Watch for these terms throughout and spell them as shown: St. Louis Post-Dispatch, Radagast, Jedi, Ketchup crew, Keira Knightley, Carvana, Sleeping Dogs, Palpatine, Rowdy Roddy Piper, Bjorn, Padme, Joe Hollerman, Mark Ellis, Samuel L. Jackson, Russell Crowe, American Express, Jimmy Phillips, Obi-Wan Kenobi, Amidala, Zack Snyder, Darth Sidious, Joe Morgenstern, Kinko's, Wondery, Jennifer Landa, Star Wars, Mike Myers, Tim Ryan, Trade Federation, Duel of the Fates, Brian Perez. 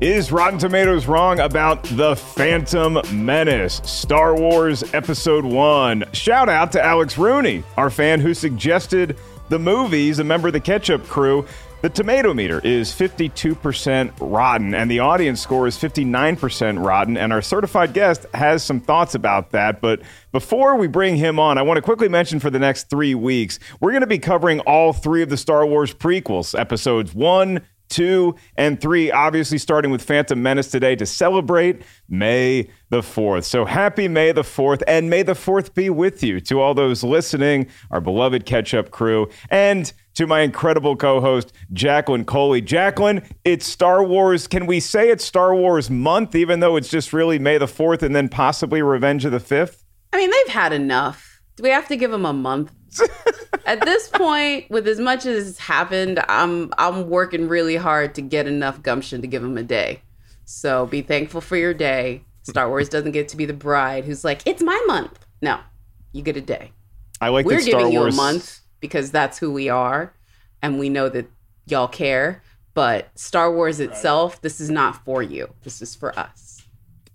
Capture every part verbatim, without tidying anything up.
Is Rotten Tomatoes wrong about The Phantom Menace, Star Wars Episode one? Shout out to Alex Rooney, our fan who suggested the movie. He's a member of the Ketchup crew. The tomato meter is fifty-two percent rotten, and the audience score is fifty-nine percent rotten, and our certified guest has some thoughts about that. But before we bring him on, I want to quickly mention for the next three weeks, we're going to be covering all three of the Star Wars prequels, Episodes one, two, and three, obviously starting with Phantom Menace today to celebrate May the fourth. So happy May the fourth, and may the fourth be with you. To all those listening, our beloved Ketchup crew, and to my incredible co-host, Jacqueline Coley. Jacqueline, it's Star Wars. Can we say it's Star Wars month, even though it's just really May the fourth and then possibly Revenge of the fifth? I mean, they've had enough. Do we have to give them a month? At this point, with as much as has happened, I'm I'm working really hard to get enough gumption to give him a day. So be thankful for your day. Star Wars doesn't get to be the bride who's like, it's my month. No, you get a day. I like We're that Star Wars. We're giving you a month because that's who we are, and we know that y'all care. But Star Wars itself, this is not for you. This is for us.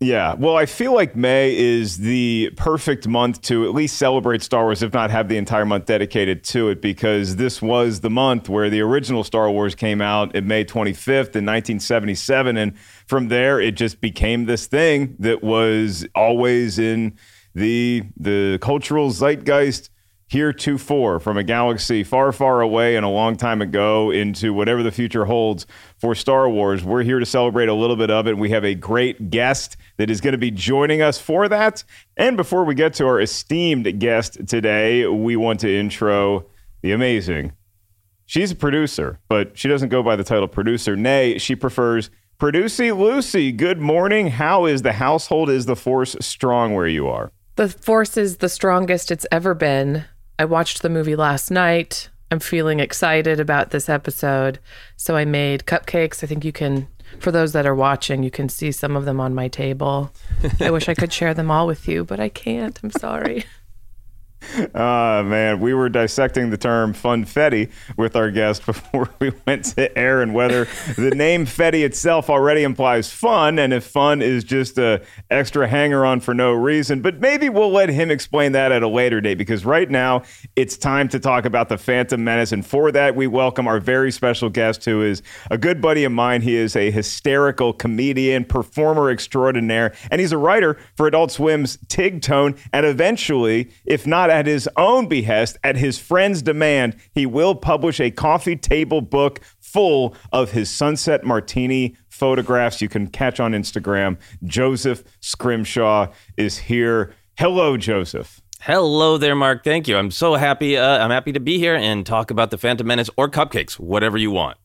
Yeah, well, I feel like May is the perfect month to at least celebrate Star Wars, if not have the entire month dedicated to it, because this was the month where the original Star Wars came out on May twenty-fifth in nineteen seventy-seven. And from there, it just became this thing that was always in the the cultural zeitgeist heretofore, from a galaxy far, far away and a long time ago into whatever the future holds for Star Wars. We're here to celebrate a little bit of it. We have a great guest that is going to be joining us for that. And before we get to our esteemed guest today, we want to intro the amazing. She's a producer, but she doesn't go by the title producer. Nay, she prefers Producy Lucy. Good morning. How is the household? Is the force strong where you are? The force is the strongest it's ever been. I watched the movie last night. I'm feeling excited about this episode. So I made cupcakes. I think you can, for those that are watching, you can see some of them on my table. I wish I could share them all with you, but I can't. I'm sorry. Oh, man. We were dissecting the term funfetti with our guest before we went to air, and whether the name fetti itself already implies fun, and if fun is just a extra hanger-on for no reason. But maybe we'll let him explain that at a later date, because right now it's time to talk about The Phantom Menace. And for that, we welcome our very special guest, who is a good buddy of mine. He is a hysterical comedian, performer extraordinaire, and he's a writer for Adult Swim's Tigtone, and eventually, if not at his own behest, at his friend's demand, he will publish a coffee table book full of his sunset martini photographs. You can catch on Instagram. Joseph Scrimshaw is here. Hello, Joseph. Hello there, Mark. Thank you. I'm so happy. Uh, I'm happy to be here and talk about The Phantom Menace or cupcakes, whatever you want.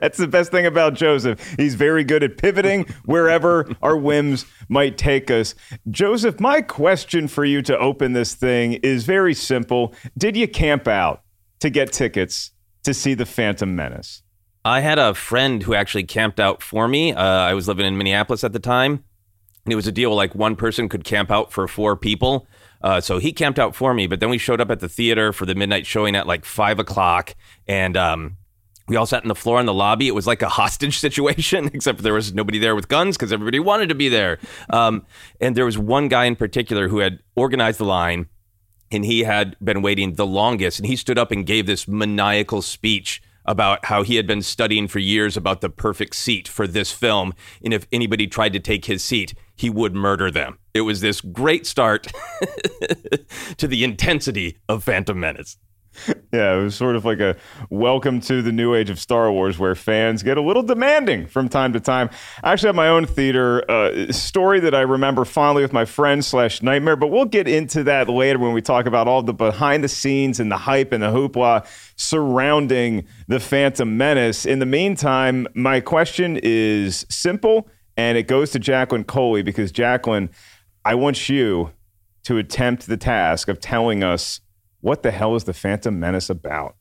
That's the best thing about Joseph. He's very good at pivoting wherever our whims might take us. Joseph, my question for you to open this thing is very simple. Did you camp out to get tickets to see The Phantom Menace? I had a friend who actually camped out for me. Uh, I was living in Minneapolis at the time, and it was a deal like one person could camp out for four people. Uh, so he camped out for me, but then we showed up at the theater for the midnight showing at like five o'clock, and um, We all sat on the floor in the lobby. It was like a hostage situation, except there was nobody there with guns because everybody wanted to be there. Um, and there was one guy in particular who had organized the line, and he had been waiting the longest. And he stood up and gave this maniacal speech about how he had been studying for years about the perfect seat for this film. And if anybody tried to take his seat, he would murder them. It was this great start to the intensity of Phantom Menace. Yeah, it was sort of like a welcome to the new age of Star Wars, where fans get a little demanding from time to time. I actually have my own theater uh, story that I remember fondly with my friend slash nightmare, but we'll get into that later when we talk about all the behind the scenes and the hype and the hoopla surrounding the Phantom Menace. In the meantime, my question is simple, and it goes to Jacqueline Coley, because Jacqueline, I want you to attempt the task of telling us, what the hell is The Phantom Menace about?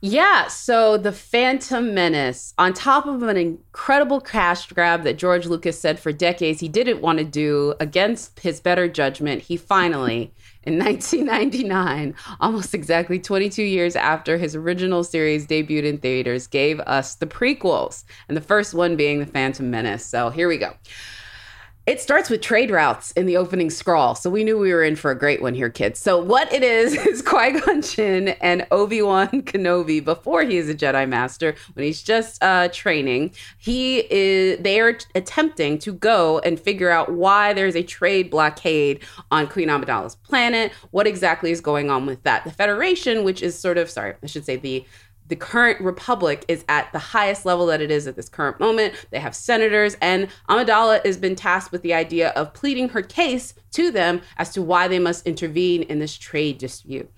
Yeah, so The Phantom Menace, on top of an incredible cash grab that George Lucas said for decades he didn't want to do, against his better judgment, he finally, in nineteen ninety-nine, almost exactly twenty-two years after his original series debuted in theaters, gave us the prequels, and the first one being The Phantom Menace. So here we go. It starts with trade routes in the opening scrawl, so we knew we were in for a great one here, kids. So what it is is Qui-Gon Jinn and Obi-Wan Kenobi before he is a Jedi Master, when he's just uh, training. He is. They are attempting to go and figure out why there's a trade blockade on Queen Amidala's planet. What exactly is going on with that? The Federation, which is sort of, sorry, I should say the The current republic, is at the highest level that it is at this current moment. They have senators, and Amidala has been tasked with the idea of pleading her case to them as to why they must intervene in this trade dispute.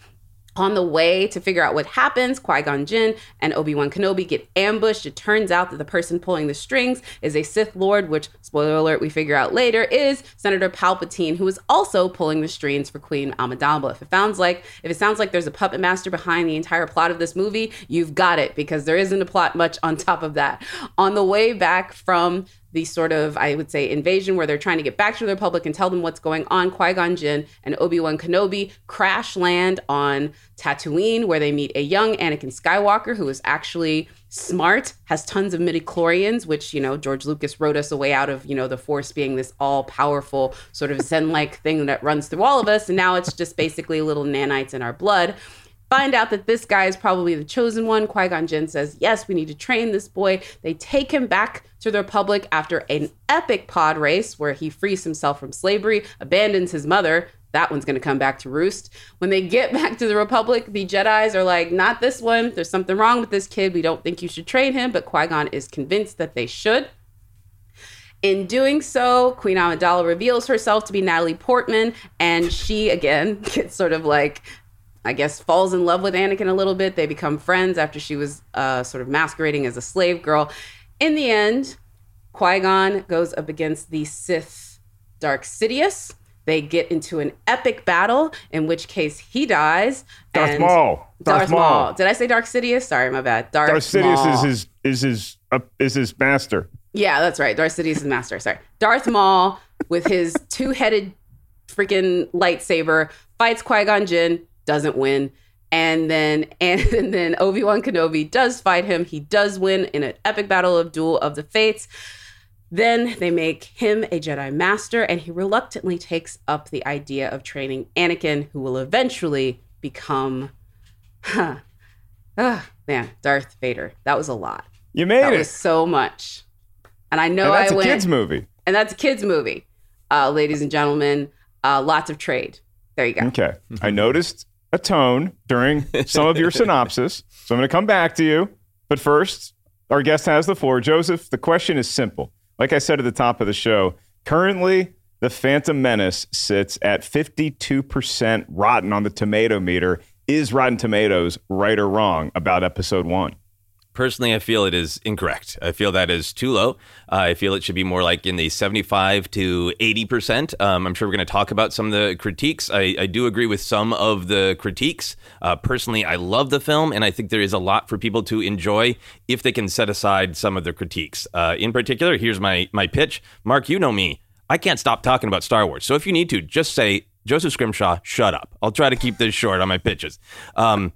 On the way to figure out what happens, Qui-Gon Jinn and Obi-Wan Kenobi get ambushed. It turns out that the person pulling the strings is a Sith Lord, which, spoiler alert, we figure out later, is Senator Palpatine, who is also pulling the strings for Queen Amidala. If it sounds like, if it sounds like there's a puppet master behind the entire plot of this movie, you've got it, because there isn't a plot much on top of that. On the way back from the sort of, I would say, invasion where they're trying to get back to the Republic and tell them what's going on, Qui-Gon Jinn and Obi-Wan Kenobi crash land on Tatooine, where they meet a young Anakin Skywalker, who is actually smart, has tons of midichlorians, which, you know, George Lucas wrote us a way out of, you know, the Force being this all-powerful sort of Zen-like thing that runs through all of us. And now it's just basically little nanites in our blood. Find out that this guy is probably the chosen one. Qui-Gon Jinn says, yes, we need to train this boy. They take him back to the Republic after an epic pod race where he frees himself from slavery, abandons his mother. That one's going to come back to roost. When they get back to the Republic, the Jedis are like, not this one. There's something wrong with this kid. We don't think you should train him. But Qui-Gon is convinced that they should. In doing so, Queen Amidala reveals herself to be Natalie Portman. And she, again, gets sort of like, I guess, falls in love with Anakin a little bit. They become friends after she was uh, sort of masquerading as a slave girl. In the end, Qui-Gon goes up against the Sith Darth Sidious. They get into an epic battle, in which case he dies. Darth Maul. Darth, Darth Maul. Maul. Did I say Darth Sidious? Sorry, my bad. Darth, Darth Sidious Maul. is his is his uh, is his master. Yeah, that's right. Darth Sidious is master. Sorry, Darth Maul with his two-headed freaking lightsaber fights Qui-Gon Jinn. Doesn't win. And then and, and then Obi-Wan Kenobi does fight him. He does win in an epic battle of Duel of the Fates. Then they make him a Jedi Master, and he reluctantly takes up the idea of training Anakin, who will eventually become, huh, oh, man, Darth Vader. That was a lot. You made that it. That was so much. And I know and I went. That's a kids movie. And that's a kids movie. Uh, ladies and gentlemen, uh, lots of trade. There you go. Okay. I noticed a tone during some of your synopsis, so I'm going to come back to you. But first, our guest has the floor. Joseph, the question is simple. Like I said at the top of the show, currently The Phantom Menace sits at fifty-two percent rotten on the tomato meter. Is Rotten Tomatoes right or wrong about episode one? Personally, I feel it is incorrect. I feel that is too low. Uh, I feel it should be more like in the seventy-five to eighty percent. Um, I'm sure we're going to talk about some of the critiques. I, I do agree with some of the critiques. Uh, personally, I love the film, and I think there is a lot for people to enjoy if they can set aside some of the critiques. Uh, in particular, here's my, my pitch. Mark, you know me. I can't stop talking about Star Wars. So if you need to, just say, Joseph Scrimshaw, shut up. I'll try to keep this short on my pitches. Um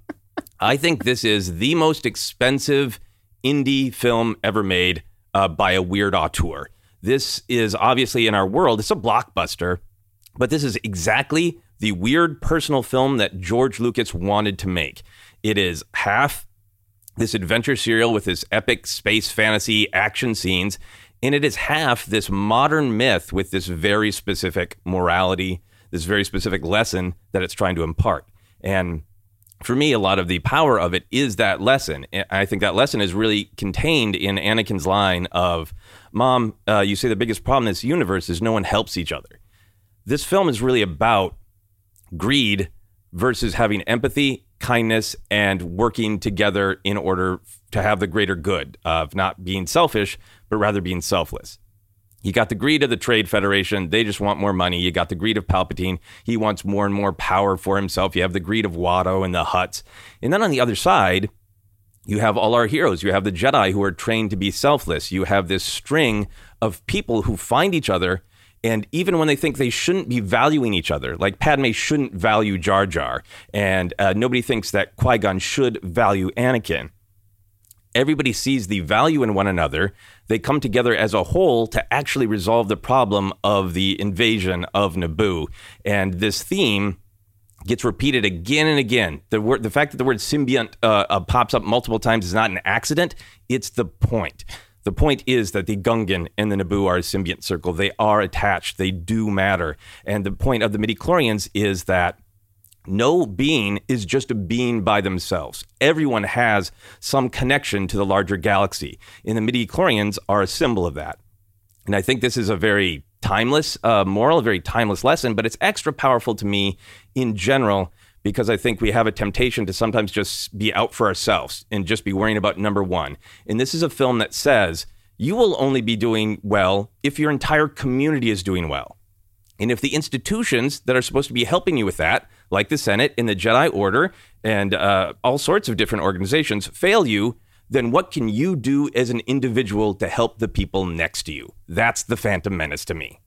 I think this is the most expensive indie film ever made uh, by a weird auteur. This is obviously in our world, it's a blockbuster, but this is exactly the weird personal film that George Lucas wanted to make. It is half this adventure serial with this epic space fantasy action scenes, and it is half this modern myth with this very specific morality, this very specific lesson that it's trying to impart. And for me, a lot of the power of it is that lesson. I think that lesson is really contained in Anakin's line of, Mom, uh, you say the biggest problem in this universe is no one helps each other. This film is really about greed versus having empathy, kindness, and working together in order to have the greater good of not being selfish, but rather being selfless. You got the greed of the Trade Federation. They just want more money. You got the greed of Palpatine. He wants more and more power for himself. You have the greed of Watto and the Hutts. And then on the other side, you have all our heroes. You have the Jedi who are trained to be selfless. You have this string of people who find each other. And even when they think they shouldn't be valuing each other, like Padme shouldn't value Jar Jar, and uh, nobody thinks that Qui-Gon should value Anakin, everybody sees the value in one another. They come together as a whole to actually resolve the problem of the invasion of Naboo. And this theme gets repeated again and again. The word, the fact that the word symbiont uh, uh, pops up multiple times is not an accident. It's the point. The point is that the Gungan and the Naboo are a symbiont circle. They are attached. They do matter. And the point of the midichlorians is that no being is just a being by themselves. Everyone has some connection to the larger galaxy. And the midichlorians are a symbol of that. And I think this is a very timeless uh, moral, a very timeless lesson, but it's extra powerful to me in general because I think we have a temptation to sometimes just be out for ourselves and just be worrying about number one. And this is a film that says you will only be doing well if your entire community is doing well. And if the institutions that are supposed to be helping you with that, like the Senate and the Jedi Order and uh, all sorts of different organizations, fail you, then what can you do as an individual to help the people next to you? That's The Phantom Menace to me.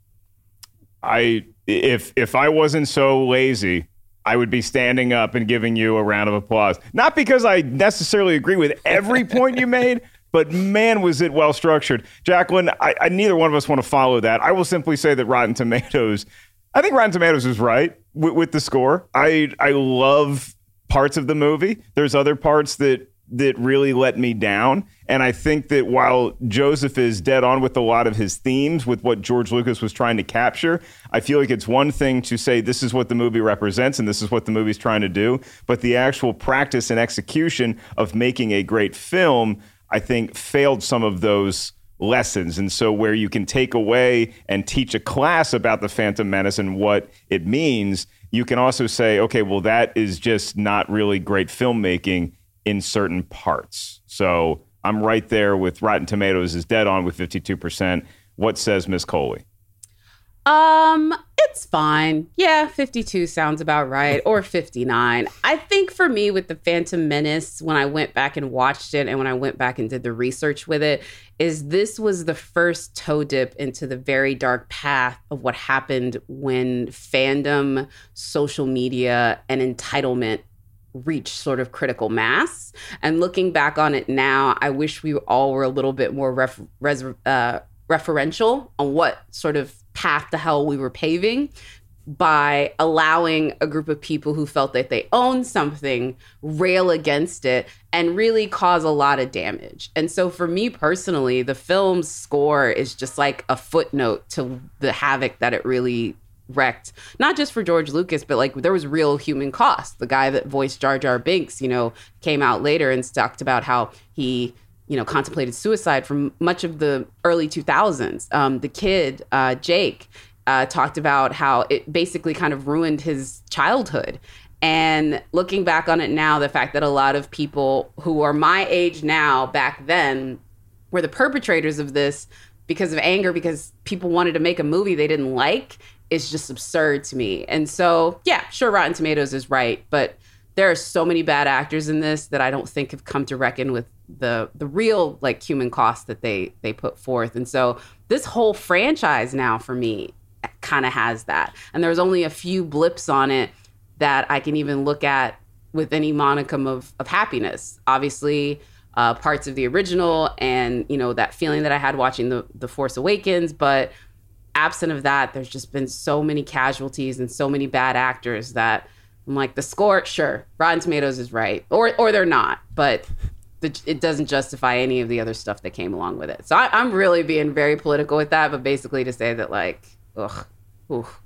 I if if I wasn't so lazy, I would be standing up and giving you a round of applause. Not because I necessarily agree with every point you made, but man, was it well structured. Jacqueline, I, I, neither one of us want to follow that. I will simply say that Rotten Tomatoes, I think Rotten Tomatoes is right with, with the score. I I love parts of the movie. There's other parts that that really let me down. And I think that while Joseph is dead on with a lot of his themes, with what George Lucas was trying to capture, I feel like it's one thing to say this is what the movie represents and this is what the movie's trying to do, but the actual practice and execution of making a great film, I think, failed some of those lessons. And so where you can take away and teach a class about The Phantom Menace and what it means, you can also say, okay, well, that is just not really great filmmaking in certain parts. So I'm right there with Rotten Tomatoes is dead on with fifty-two percent. What says Miss Coley? Um, it's fine. Yeah, fifty-two sounds about right, or fifty-nine. I think for me with The Phantom Menace, when I went back and watched it and when I went back and did the research with it, is this was the first toe dip into the very dark path of what happened when fandom, social media, and entitlement reach sort of critical mass. And looking back on it now, I wish we all were a little bit more ref- res- uh, referential on what sort of path the hell we were paving by allowing a group of people who felt that they owned something rail against it and really cause a lot of damage. And so for me personally, the film's score is just like a footnote to the havoc that it really wrecked, not just for George Lucas, but like there was real human cost. The guy that voiced Jar Jar Binks, you know, came out later and talked about how he, you know, contemplated suicide from much of the early two thousands. Um, the kid, uh, Jake, uh, talked about how it basically kind of ruined his childhood. And looking back on it now, the fact that a lot of people who are my age now back then were the perpetrators of this because of anger, because people wanted to make a movie they didn't like, it's just absurd to me. And so, yeah, sure, Rotten Tomatoes is right, but there are so many bad actors in this that I don't think have come to reckon with the the real like human cost that they they put forth. And so this whole franchise now for me kind of has that. And there's only a few blips on it that I can even look at with any monicum of, of happiness. Obviously, uh, parts of the original and, you know, that feeling that I had watching The, the Force Awakens. But absent of that, there's just been so many casualties and so many bad actors that I'm like, the score, sure, Rotten Tomatoes is right. Or or they're not, but the, it doesn't justify any of the other stuff that came along with it. So I, I'm really being very political with that, but basically to say that, like, ugh, oof.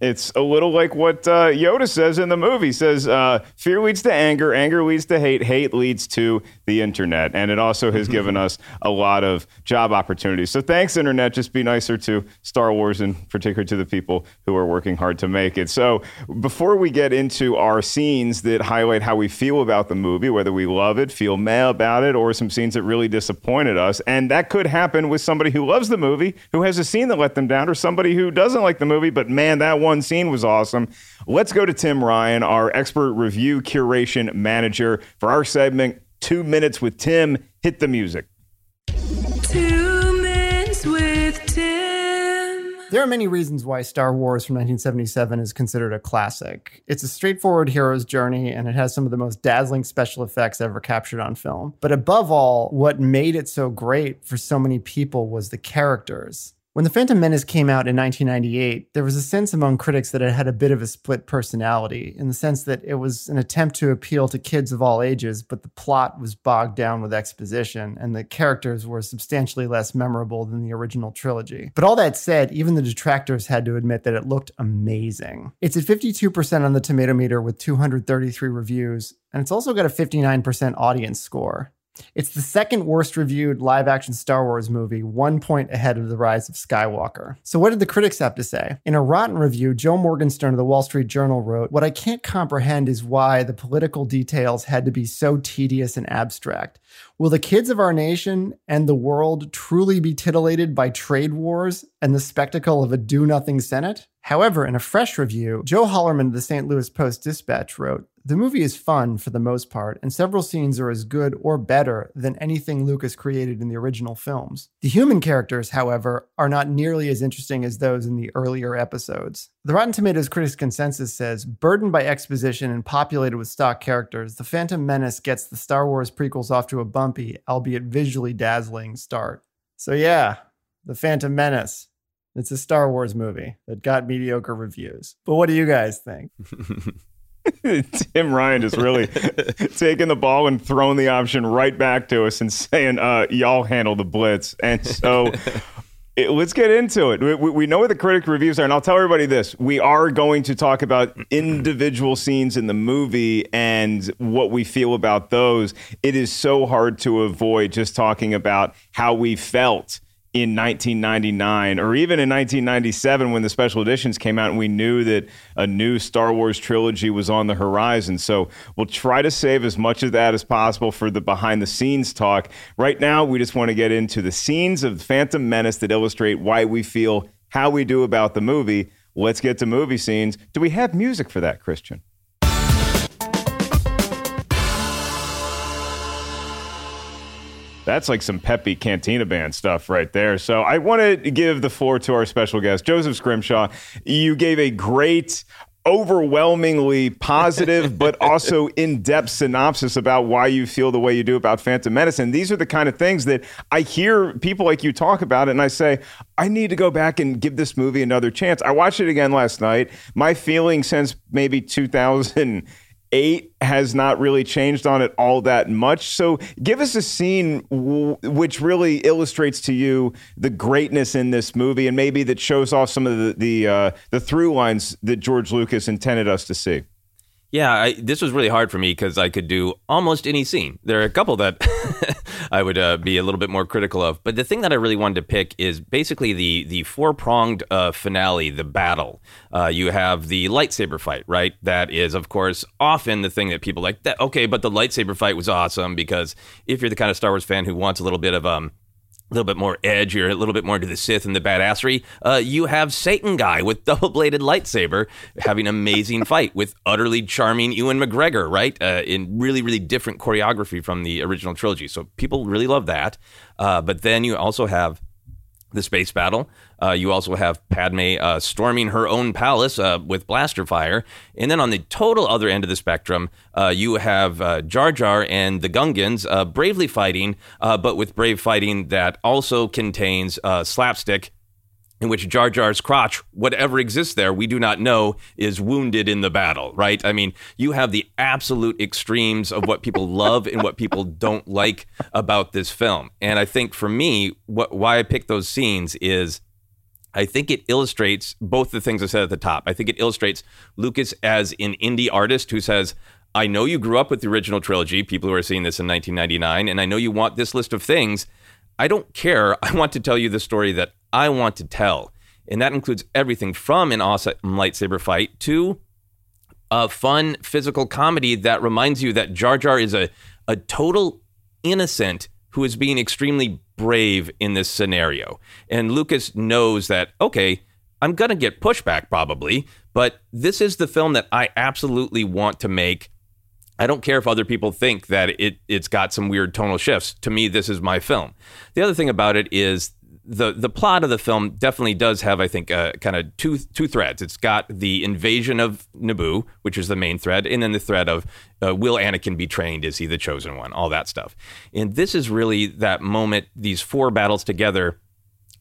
It's a little like what uh, Yoda says in the movie. He says, uh, fear leads to anger, anger leads to hate, hate leads to the internet. And it also has given us a lot of job opportunities. So thanks, internet. Just be nicer to Star Wars and particularly to the people who are working hard to make it. So before we get into our scenes that highlight how we feel about the movie, whether we love it, feel meh about it, or some scenes that really disappointed us, and that could happen with somebody who loves the movie, who has a scene that let them down, or somebody who doesn't like the movie, but man, that one One scene was awesome. Let's go to Tim Ryan, our expert review curation manager, for our segment, Two Minutes with Tim. Hit the music. Two Minutes with Tim. There are many reasons why Star Wars from nineteen seventy-seven is considered a classic. It's a straightforward hero's journey, and it has some of the most dazzling special effects ever captured on film. But above all, what made it so great for so many people was the characters. When The Phantom Menace came out in nineteen ninety-eight, there was a sense among critics that it had a bit of a split personality, in the sense that it was an attempt to appeal to kids of all ages, but the plot was bogged down with exposition, and the characters were substantially less memorable than the original trilogy. But all that said, even the detractors had to admit that it looked amazing. It's at fifty-two percent on the tomato meter with two hundred thirty-three reviews, and it's also got a fifty-nine percent audience score. It's the second worst reviewed live action Star Wars movie, one point ahead of The Rise of Skywalker. So what did the critics have to say? In a rotten review, Joe Morgenstern of the Wall Street Journal wrote, "What I can't comprehend is why the political details had to be so tedious and abstract. Will the kids of our nation and the world truly be titillated by trade wars and the spectacle of a do-nothing Senate?" However, in a fresh review, Joe Hollerman of the Saint Louis Post-Dispatch wrote, "The movie is fun for the most part, and several scenes are as good or better than anything Lucas created in the original films. The human characters, however, are not nearly as interesting as those in the earlier episodes." The Rotten Tomatoes critics' consensus says, "Burdened by exposition and populated with stock characters, The Phantom Menace gets the Star Wars prequels off to a bumpy, albeit visually dazzling, start." So yeah, The Phantom Menace. It's a Star Wars movie that got mediocre reviews. But what do you guys think? Tim Ryan is really taking the ball and throwing the option right back to us and saying, uh, y'all handle the blitz. And so it, let's get into it. We, we know what the critic reviews are. And I'll tell everybody this. We are going to talk about individual scenes in the movie and what we feel about those. It is so hard to avoid just talking about how we felt in nineteen ninety-nine or even in nineteen ninety-seven when the special editions came out and we knew that a new Star Wars trilogy was on the horizon. So we'll try to save as much of that as possible for the behind the scenes talk. Right now, we just want to get into the scenes of The Phantom Menace that illustrate why we feel how we do about the movie. Let's get to movie scenes. Do we have music for that, Christian? That's like some peppy Cantina Band stuff right there. So I want to give the floor to our special guest, Joseph Scrimshaw. You gave a great, overwhelmingly positive, but also in-depth synopsis about why you feel the way you do about Phantom Menace. And these are the kind of things that I hear people like you talk about, and I say, I need to go back and give this movie another chance. I watched it again last night. My feeling since maybe two thousand eight has not really changed on it all that much. So give us a scene w- which really illustrates to you the greatness in this movie and maybe that shows off some of the the, uh, the through lines that George Lucas intended us to see. Yeah, I, this was really hard for me because I could do almost any scene. There are a couple that I would uh, be a little bit more critical of. But the thing that I really wanted to pick is basically the the four-pronged uh, finale, the battle. Uh, you have the lightsaber fight, right? That is, of course, often the thing that people like, that, okay, but the lightsaber fight was awesome because if you're the kind of Star Wars fan who wants a little bit of... um. a little bit more edge, you're a little bit more into the Sith and the badassery, uh, you have Satan Guy with double-bladed lightsaber having an amazing fight with utterly charming Ewan McGregor, right? Uh, in really, really different choreography from the original trilogy. So people really love that. Uh, but then you also have the space battle. Uh, you also have Padme uh, storming her own palace uh, with blaster fire. And then on the total other end of the spectrum, uh, you have uh, Jar Jar and the Gungans uh, bravely fighting, uh, but with brave fighting that also contains uh, slapstick, in which Jar Jar's crotch, whatever exists there, we do not know, is wounded in the battle, right? I mean, you have the absolute extremes of what people love and what people don't like about this film. And I think for me, what, why I picked those scenes is I think it illustrates both the things I said at the top. I think it illustrates Lucas as an indie artist who says, I know you grew up with the original trilogy, people who are seeing this in nineteen ninety-nine, and I know you want this list of things. I don't care. I want to tell you the story that I want to tell. And that includes everything from an awesome lightsaber fight to a fun physical comedy that reminds you that Jar Jar is a, a total innocent who is being extremely brave in this scenario. And Lucas knows that, okay, I'm going to get pushback probably, but this is the film that I absolutely want to make. I don't care if other people think that it, it's got some weird tonal shifts. To me, this is my film. The other thing about it is the the plot of the film definitely does have, I think, uh, kind of two two threads. It's got the invasion of Naboo, which is the main thread, and then the thread of uh, will Anakin be trained? Is he the chosen one? All that stuff. And this is really that moment, these four battles together,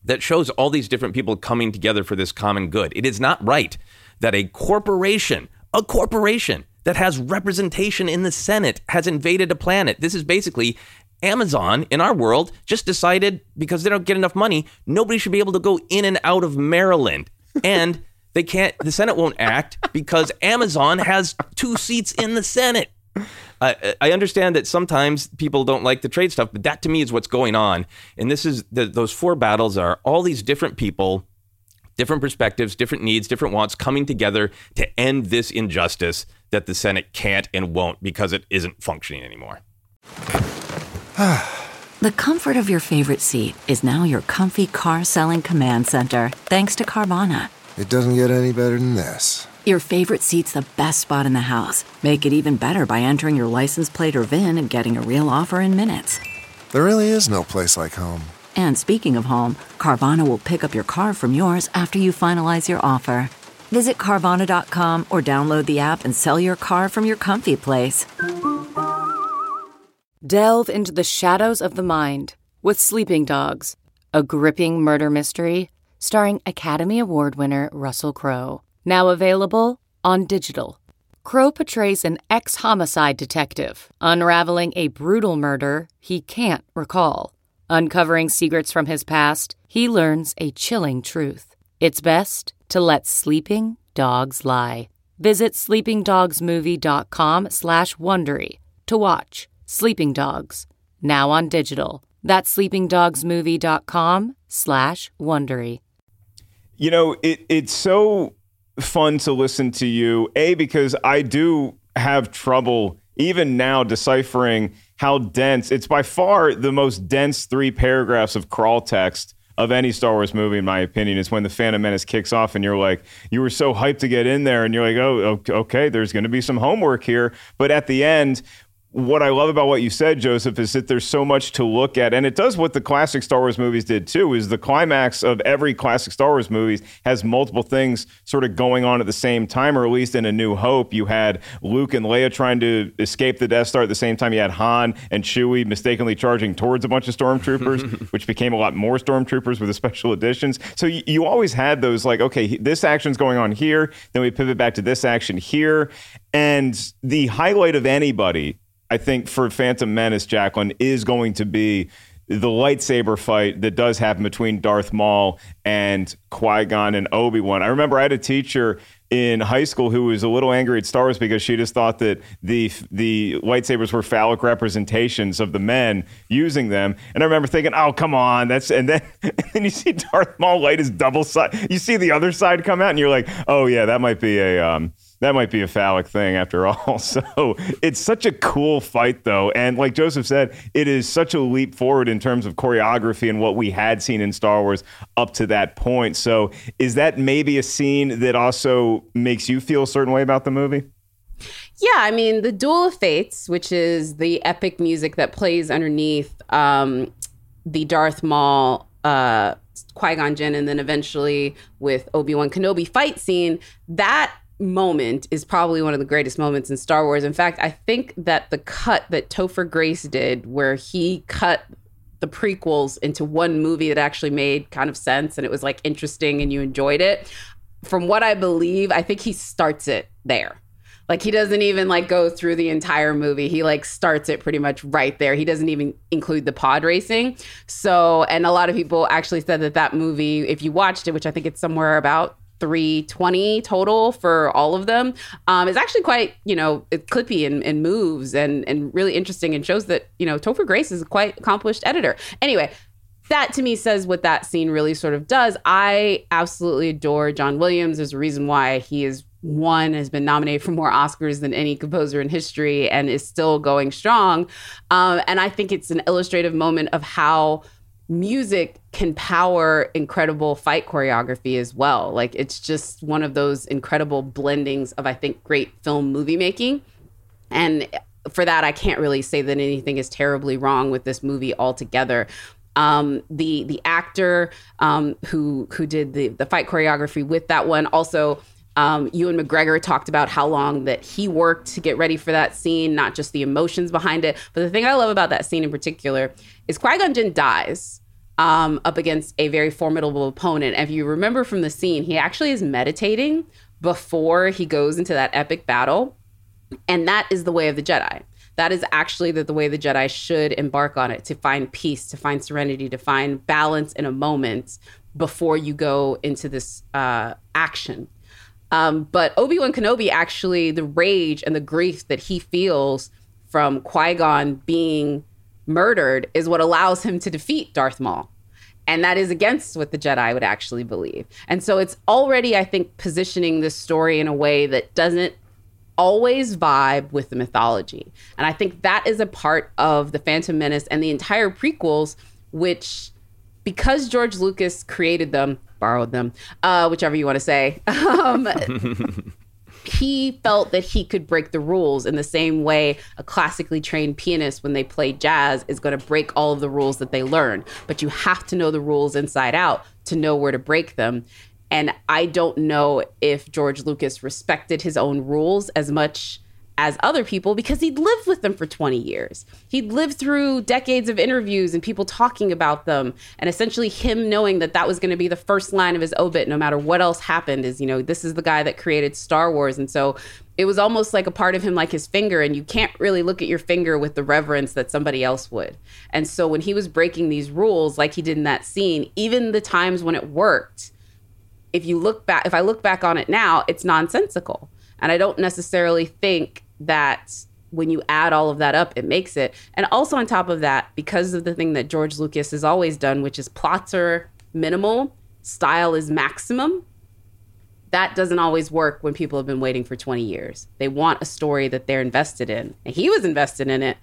that shows all these different people coming together for this common good. It is not right that a corporation, a corporation, that has representation in the Senate has invaded a planet. This is basically Amazon in our world just decided because they don't get enough money, nobody should be able to go in and out of Maryland. And they can't, the Senate won't act because Amazon has two seats in the Senate. I, I understand that sometimes people don't like the trade stuff, but that to me is what's going on. And this is, the, those four battles are all these different people, different perspectives, different needs, different wants coming together to end this injustice that the Senate can't and won't because it isn't functioning anymore. The comfort of your favorite seat is now your comfy car selling command center, thanks to Carvana. It doesn't get any better than this. Your favorite seat's the best spot in the house. Make it even better by entering your license plate or V I N and getting a real offer in minutes. There really is no place like home. And speaking of home, Carvana will pick up your car from yours after you finalize your offer. Visit Carvana dot com or download the app and sell your car from your comfy place. Delve into the shadows of the mind with Sleeping Dogs, a gripping murder mystery starring Academy Award winner Russell Crowe. Now available on digital. Crowe portrays an ex-homicide detective unraveling a brutal murder he can't recall. Uncovering secrets from his past, he learns a chilling truth. It's best to let sleeping dogs lie. Visit sleepingdogsmovie.com slash Wondery to watch Sleeping Dogs, now on digital. That's sleepingdogsmovie.com slash Wondery. You know, it it's so fun to listen to you, A, because I do have trouble even now deciphering how dense. It's by far the most dense three paragraphs of crawl text of any Star Wars movie, in my opinion. It's when The Phantom Menace kicks off and you're like, you were so hyped to get in there and you're like, oh, okay, there's going to be some homework here. But at the end, what I love about what you said, Joseph, is that there's so much to look at. And it does what the classic Star Wars movies did, too, is the climax of every classic Star Wars movies has multiple things sort of going on at the same time, or at least in A New Hope, you had Luke and Leia trying to escape the Death Star at the same time. You had Han and Chewie mistakenly charging towards a bunch of stormtroopers, which became a lot more stormtroopers with the special editions. So you, you always had those like, okay, this action's going on here. Then we pivot back to this action here. And the highlight of anybody, I think, for Phantom Menace, Jacqueline, is going to be the lightsaber fight that does happen between Darth Maul and Qui-Gon and Obi-Wan. I remember I had a teacher in high school who was a little angry at Star Wars because she just thought that the the lightsabers were phallic representations of the men using them. And I remember thinking, oh, come on. That's and then, and then you see Darth Maul light his double side. You see the other side come out and you're like, oh, yeah, that might be a... Um, That might be a phallic thing after all. So it's such a cool fight, though. And like Joseph said, it is such a leap forward in terms of choreography and what we had seen in Star Wars up to that point. So is that maybe a scene that also makes you feel a certain way about the movie? Yeah, I mean, the Duel of Fates, which is the epic music that plays underneath um, the Darth Maul uh, Qui-Gon Jinn and then eventually with Obi-Wan Kenobi fight scene, that moment is probably one of the greatest moments in Star Wars. In fact, I think that the cut that Topher Grace did where he cut the prequels into one movie that actually made kind of sense and it was like interesting and you enjoyed it. From what I believe, I think he starts it there. Like he doesn't even like go through the entire movie. He like starts it pretty much right there. He doesn't even include the pod racing. So, and a lot of people actually said that that movie, if you watched it, which I think it's somewhere about three twenty total for all of them, um, is actually quite, you know, clippy and, and moves and, and really interesting and shows that, you know, Topher Grace is a quite accomplished editor. Anyway, that to me says what that scene really sort of does. I absolutely adore John Williams. There's a reason why he is one, has been nominated for more Oscars than any composer in history and is still going strong. Um, and I think it's an illustrative moment of how music can power incredible fight choreography as well. Like it's just one of those incredible blendings of, I think, great film movie making. And for that, I can't really say that anything is terribly wrong with this movie altogether. Um, the the actor um, who who did the, the fight choreography with that one also, Um, Ewan McGregor talked about how long that he worked to get ready for that scene, not just the emotions behind it. But the thing I love about that scene in particular is Qui-Gon Jinn dies um, up against a very formidable opponent. And if you remember from the scene, he actually is meditating before he goes into that epic battle. And that is the way of the Jedi. That is actually the, the way the Jedi should embark on it, to find peace, to find serenity, to find balance in a moment before you go into this uh, action. Um, but Obi-Wan Kenobi, actually, the rage and the grief that he feels from Qui-Gon being murdered is what allows him to defeat Darth Maul. And that is against what the Jedi would actually believe. And so it's already, I think, positioning this story in a way that doesn't always vibe with the mythology. And I think that is a part of The Phantom Menace and the entire prequels, which, because George Lucas created them, borrowed them, uh, whichever you want to say, um, he felt that he could break the rules in the same way a classically trained pianist, when they play jazz, is going to break all of the rules that they learn. But you have to know the rules inside out to know where to break them. And I don't know if George Lucas respected his own rules as much as other people, because he'd lived with them for twenty years. He'd lived through decades of interviews and people talking about them, and essentially him knowing that that was going to be the first line of his obit no matter what else happened, is, you know, this is the guy that created Star Wars. And so it was almost like a part of him, like his finger, and you can't really look at your finger with the reverence that somebody else would. And so when he was breaking these rules like he did in that scene, even the times when it worked, if you look back, if I look back on it now, it's nonsensical. And I don't necessarily think that when you add all of that up, it makes it. And also on top of that, because of the thing that George Lucas has always done, which is plots are minimal, style is maximum, that doesn't always work when people have been waiting for twenty years. They want a story that they're invested in. And he was invested in it,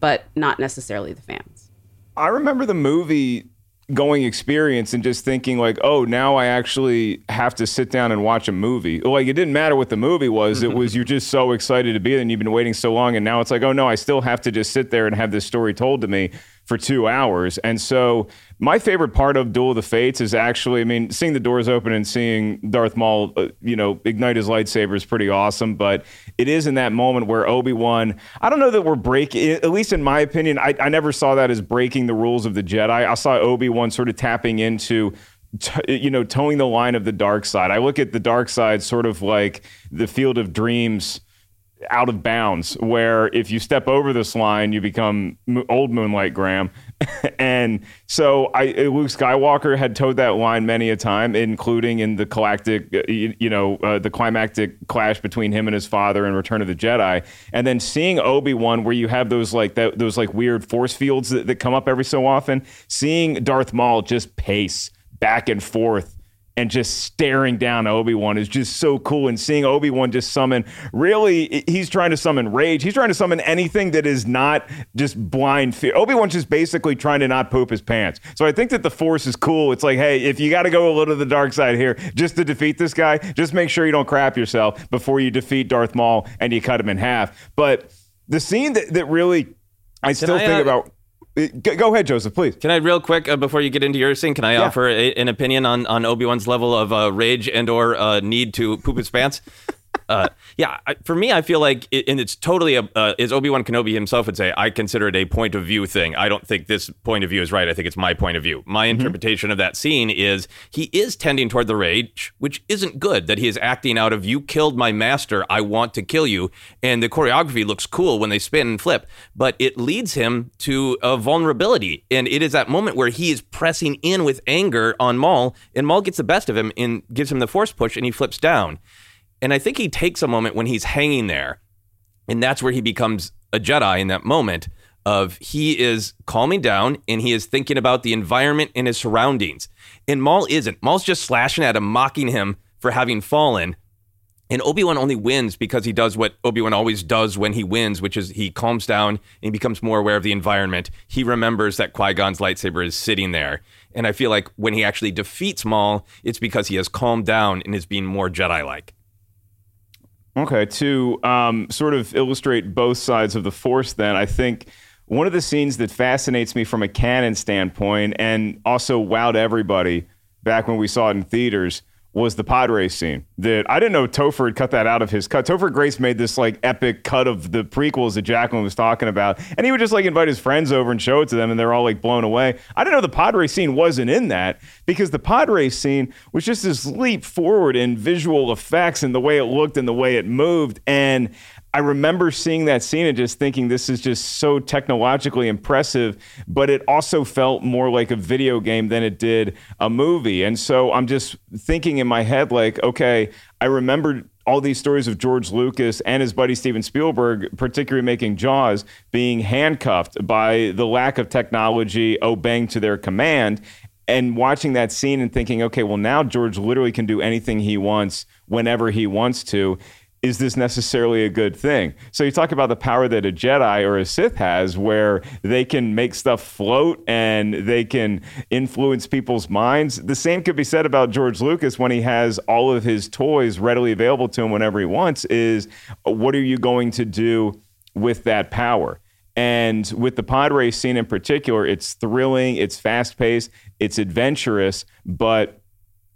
but not necessarily the fans. I remember the movie going experience and just thinking like, oh, now I actually have to sit down and watch a movie. Like, it didn't matter what the movie was. It was, you're just so excited to be there and you've been waiting so long. And now it's like, oh no, I still have to just sit there and have this story told to me for two hours. And so my favorite part of Duel of the Fates is actually, I mean, seeing the doors open and seeing Darth Maul, uh, you know, ignite his lightsaber is pretty awesome. But it is in that moment where Obi-Wan, I don't know that we're breaking, at least in my opinion, I, I never saw that as breaking the rules of the Jedi. I saw Obi-Wan sort of tapping into, T- you know, towing the line of the dark side. I look at the dark side sort of like the Field of Dreams out of bounds, where if you step over this line, you become old Moonlight Graham. And so I, Luke Skywalker had towed that line many a time, including in the galactic, you, you know, uh, the climactic clash between him and his father in Return of the Jedi. And then seeing Obi-Wan, where you have those like that, those like weird force fields that, that come up every so often, seeing Darth Maul just pace back and forth and just staring down Obi-Wan is just so cool. And seeing Obi-Wan just summon, really, he's trying to summon rage. He's trying to summon anything that is not just blind fear. Obi-Wan's just basically trying to not poop his pants. So I think that the Force is cool. It's like, hey, if you got to go a little to the dark side here just to defeat this guy, just make sure you don't crap yourself before you defeat Darth Maul and you cut him in half. But the scene that, that really, I Did still I, think uh, about... Go ahead, Joseph, please. Can I, real quick, uh, before you get into your thing, can I yeah. offer a, an opinion on, on Obi-Wan's level of uh, rage and or uh, need to poop his pants? uh, yeah, I, for me, I feel like, it, and it's totally, a, uh, as Obi-Wan Kenobi himself would say, I consider it a point of view thing. I don't think this point of view is right. I think it's my point of view. My mm-hmm. interpretation of that scene is he is tending toward the rage, which isn't good, that he is acting out of, you killed my master, I want to kill you. And the choreography looks cool when they spin and flip, but it leads him to a vulnerability. And it is that moment where he is pressing in with anger on Maul, and Maul gets the best of him and gives him the force push, and he flips down. And I think he takes a moment when he's hanging there, and that's where he becomes a Jedi in that moment of he is calming down and he is thinking about the environment and his surroundings. And Maul isn't. Maul's just slashing at him, mocking him for having fallen. And Obi-Wan only wins because he does what Obi-Wan always does when he wins, which is he calms down and he becomes more aware of the environment. He remembers that Qui-Gon's lightsaber is sitting there. And I feel like when he actually defeats Maul, it's because he has calmed down and is being more Jedi-like. Okay, to um, sort of illustrate both sides of the Force then, I think one of the scenes that fascinates me from a canon standpoint and also wowed everybody back when we saw it in theaters was the pod race scene. That I didn't know Topher had cut that out of his cut. Topher Grace made this like epic cut of the prequels that Jacqueline was talking about, and he would just like invite his friends over and show it to them, and they're all like blown away. I didn't know the pod race scene wasn't in that, because the pod race scene was just this leap forward in visual effects and the way it looked and the way it moved. And I remember seeing that scene and just thinking this is just so technologically impressive, but it also felt more like a video game than it did a movie. And so I'm just thinking in my head, like, okay, I remembered all these stories of George Lucas and his buddy Steven Spielberg, particularly making Jaws, being handcuffed by the lack of technology, obeying to their command, and watching that scene and thinking, okay, well, now George literally can do anything he wants whenever he wants to. Is this necessarily a good thing? So you talk about the power that a Jedi or a Sith has, where they can make stuff float and they can influence people's minds. The same could be said about George Lucas when he has all of his toys readily available to him whenever he wants, is what are you going to do with that power? And with the pod race scene in particular, it's thrilling, it's fast-paced, it's adventurous, but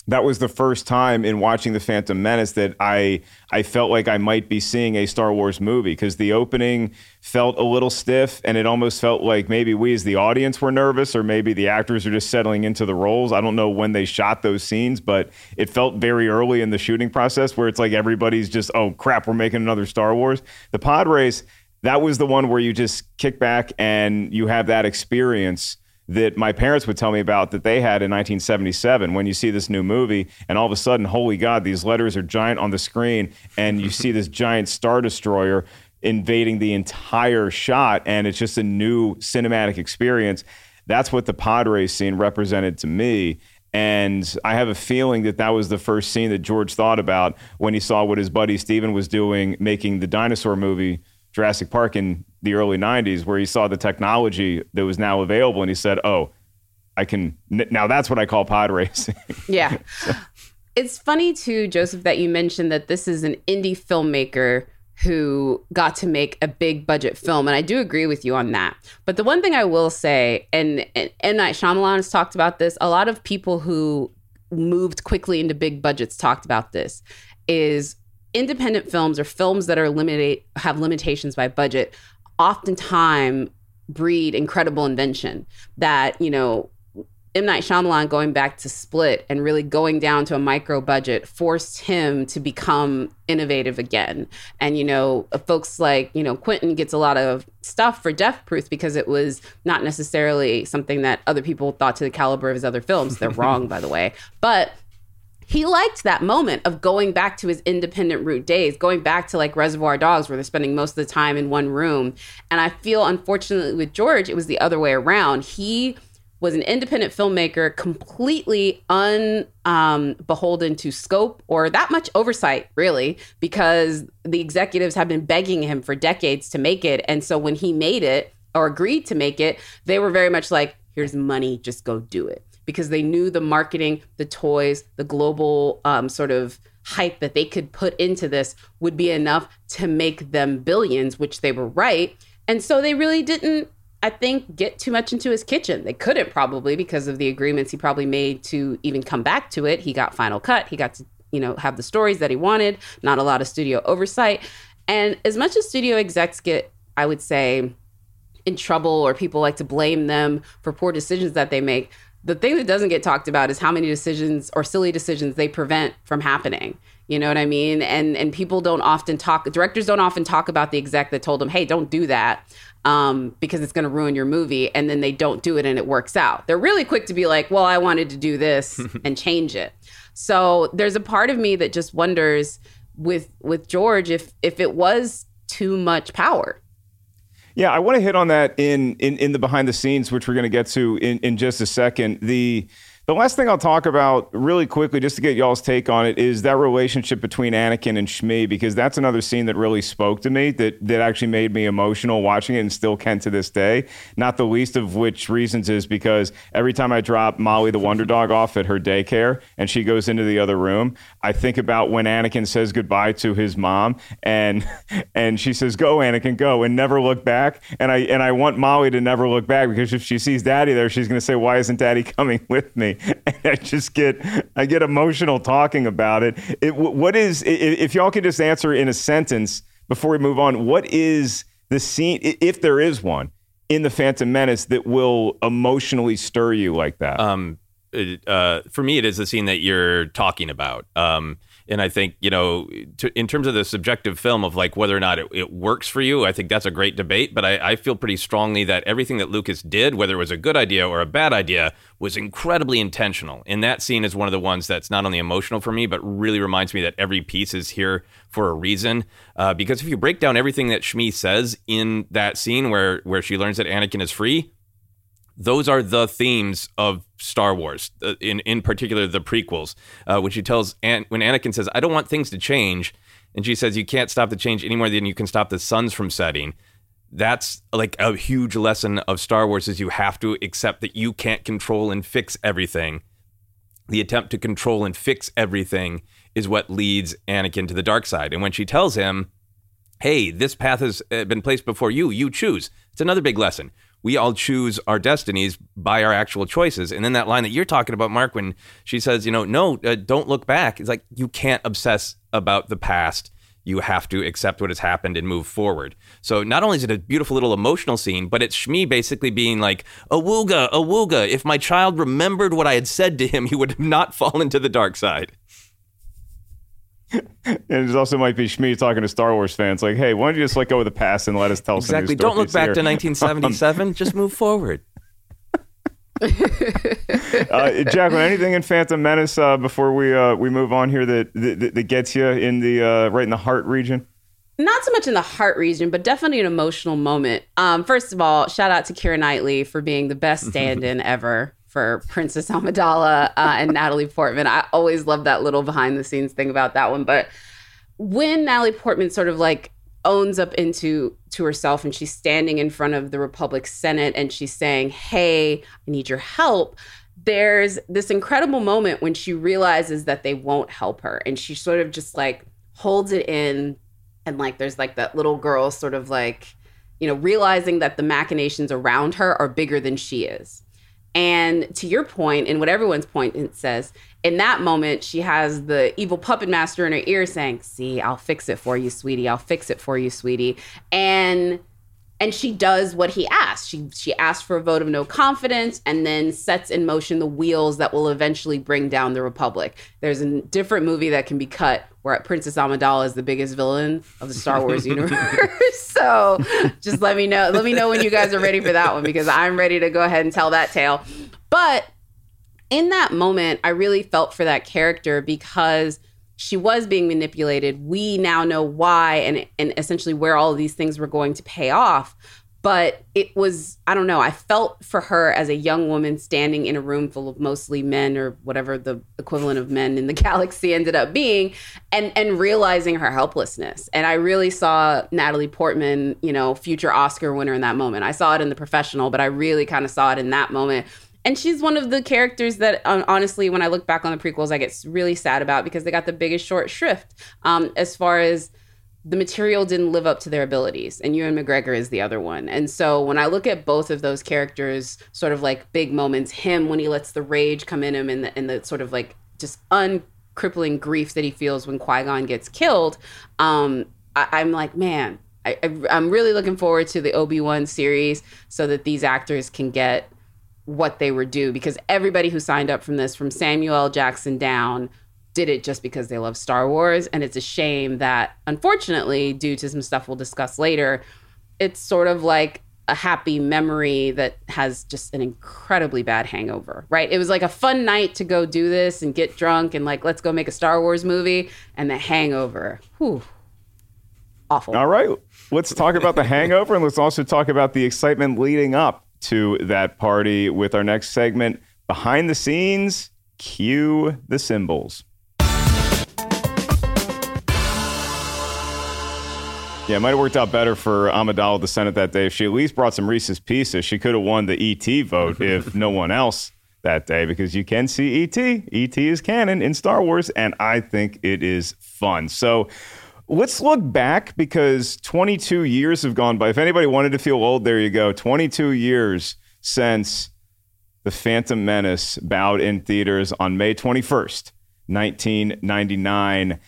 that was the first time in watching The Phantom Menace that I I felt like I might be seeing a Star Wars movie, because the opening felt a little stiff and it almost felt like maybe we as the audience were nervous, or maybe the actors are just settling into the roles. I don't know when they shot those scenes, but it felt very early in the shooting process where it's like everybody's just, oh crap, we're making another Star Wars. The pod race, that was the one where you just kick back and you have that experience that my parents would tell me about that they had in nineteen seventy-seven, when you see this new movie and all of a sudden, holy God, these letters are giant on the screen, and you see this giant Star Destroyer invading the entire shot, and it's just a new cinematic experience. That's what the pod race scene represented to me. And I have a feeling that that was the first scene that George thought about when he saw what his buddy Steven was doing, making the dinosaur movie Jurassic Park in the early nineties, where he saw the technology that was now available and he said, oh, I can, now that's what I call pod racing. Yeah. So. It's funny too, Joseph, that you mentioned that this is an indie filmmaker who got to make a big budget film. And I do agree with you on that. But the one thing I will say, and, and M. Night Shyamalan has talked about this, a lot of people who moved quickly into big budgets talked about this, is independent films or films that are limited, have limitations by budget, oftentimes breed incredible invention. That, you know, M. Night Shyamalan going back to Split and really going down to a micro budget forced him to become innovative again. And, you know, folks like, you know, Quentin gets a lot of stuff for Death Proof because it was not necessarily something that other people thought to the caliber of his other films. They're wrong, by the way. But he liked that moment of going back to his independent root days, going back to like Reservoir Dogs, where they're spending most of the time in one room. And I feel, unfortunately, with George, it was the other way around. He was an independent filmmaker, completely un um, beholden to scope or that much oversight, really, because the executives have been begging him for decades to make it. And so when he made it or agreed to make it, they were very much like, here's money, just go do it. Because they knew the marketing, the toys, the global um, sort of hype that they could put into this would be enough to make them billions, which they were right. And so they really didn't I think, get too much into his kitchen. They couldn't probably because of the agreements he probably made to even come back to it. He got final cut. He got to, you know, have the stories that he wanted. Not a lot of studio oversight. And as much as studio execs get, I would say, in trouble, or people like to blame them for poor decisions that they make, the thing that doesn't get talked about is how many decisions or silly decisions they prevent from happening. You know what I mean? And and people don't often talk, directors don't often talk about the exec that told them, hey, don't do that um, because it's going to ruin your movie. And then they don't do it and it works out. They're really quick to be like, well, I wanted to do this and change it. So there's a part of me that just wonders with with George if if it was too much power. Yeah, I want to hit on that in in, in the behind the scenes, which we're going to get to in, in just a second. The The last thing I'll talk about really quickly, just to get y'all's take on it, is that relationship between Anakin and Shmi, because that's another scene that really spoke to me, that that actually made me emotional watching it and still can to this day. Not the least of which reasons is because every time I drop Molly the Wonder Dog off at her daycare and she goes into the other room, I think about when Anakin says goodbye to his mom and and she says, go, Anakin, go, and never look back. And I, and I want Molly to never look back, because if she sees Daddy there, she's going to say, why isn't Daddy coming with me? And I just get, I get emotional talking about it. It. What is, if y'all could just answer in a sentence before we move on, what is the scene, if there is one, in The Phantom Menace that will emotionally stir you like that? Um, it, uh, for me, it is the scene that you're talking about. Um, and I think, you know, to, in terms of the subjective film of like whether or not it, it works for you, I think that's a great debate. But I, I feel pretty strongly that everything that Lucas did, whether it was a good idea or a bad idea, was incredibly intentional. And that scene is one of the ones that's not only emotional for me, but really reminds me that every piece is here for a reason. Uh, because if you break down everything that Shmi says in that scene where, where she learns that Anakin is free, those are the themes of Star Wars, in, in particular, the prequels, uh, when she tells, An- when Anakin says, I don't want things to change. And she says, you can't stop the change any more than you can stop the suns from setting. That's like a huge lesson of Star Wars, is you have to accept that you can't control and fix everything. The attempt to control and fix everything is what leads Anakin to the dark side. And when she tells him, hey, this path has been placed before you, you choose. It's another big lesson. We all choose our destinies by our actual choices. And then that line that you're talking about, Mark, when she says, you know, no, uh, don't look back. It's like, you can't obsess about the past. You have to accept what has happened and move forward. So not only is it a beautiful little emotional scene, but it's Shmi basically being like, awooga, awooga. If my child remembered what I had said to him, he would not fall into the dark side. And it also might be Shmi talking to Star Wars fans like, hey, why don't you just let go of the past and let us tell exactly. some new stories. Don't look back here. To nineteen seventy-seven. Um, just move forward. uh, Jacqueline, anything in Phantom Menace uh, before we uh, we move on here that, that that gets you in the uh, right in the heart region? Not so much in the heart region, but definitely an emotional moment. Um, first of all, shout out to Keira Knightley for being the best stand-in ever for Princess Amidala uh, and Natalie Portman. I always love that little behind the scenes thing about that one. But when Natalie Portman sort of like owns up into to herself and she's standing in front of the Republic Senate and she's saying, hey, I need your help. There's this incredible moment when she realizes that they won't help her. And she sort of just like holds it in. And like, there's like that little girl sort of like, you know, realizing that the machinations around her are bigger than she is. And to your point, and what everyone's point it says, in that moment, she has the evil puppet master in her ear saying, see, I'll fix it for you, sweetie. I'll fix it for you, sweetie. And and she does what he asked. She she asked for a vote of no confidence and then sets in motion the wheels that will eventually bring down the Republic. There's a different movie that can be cut where Princess Amidala is the biggest villain of the Star Wars universe. So just let me know. Let me know when you guys are ready for that one, because I'm ready to go ahead and tell that tale. But in that moment, I really felt for that character because she was being manipulated. We now know why and, and essentially where all of these things were going to pay off. But it was, I don't know, I felt for her as a young woman standing in a room full of mostly men or whatever the equivalent of men in the galaxy ended up being, and, and realizing her helplessness. And I really saw Natalie Portman, you know, future Oscar winner in that moment. I saw it in The Professional, but I really kind of saw it in that moment. And she's one of the characters that, um, honestly, when I look back on the prequels, I get really sad about because they got the biggest short shrift um, as far as the material didn't live up to their abilities, and Ewan McGregor is the other one. And so when I look at both of those characters, sort of like big moments, him when he lets the rage come in him and the, and the sort of like just uncrippling grief that he feels when Qui-Gon gets killed, um, I, I'm like, man, I, I, I'm really looking forward to the Obi-Wan series so that these actors can get what they were due, because everybody who signed up from this, from Samuel L. Jackson down, did it just because they love Star Wars. And it's a shame that, unfortunately, due to some stuff we'll discuss later, it's sort of like a happy memory that has just an incredibly bad hangover, right? It was like a fun night to go do this and get drunk and like, let's go make a Star Wars movie. And the hangover, whew, awful. All right, let's talk about the hangover, and let's also talk about the excitement leading up to that party with our next segment, Behind the Scenes, Cue the Cymbals. Yeah, it might have worked out better for Amidala at the Senate that day if she at least brought some Reese's Pieces. She could have won the E T vote if no one else that day, because you can see E T. E T is canon in Star Wars, and I think it is fun. So let's look back, because twenty-two years have gone by. If anybody wanted to feel old, there you go. twenty-two years since The Phantom Menace bowed in theaters on May twenty-first, nineteen ninety-nine.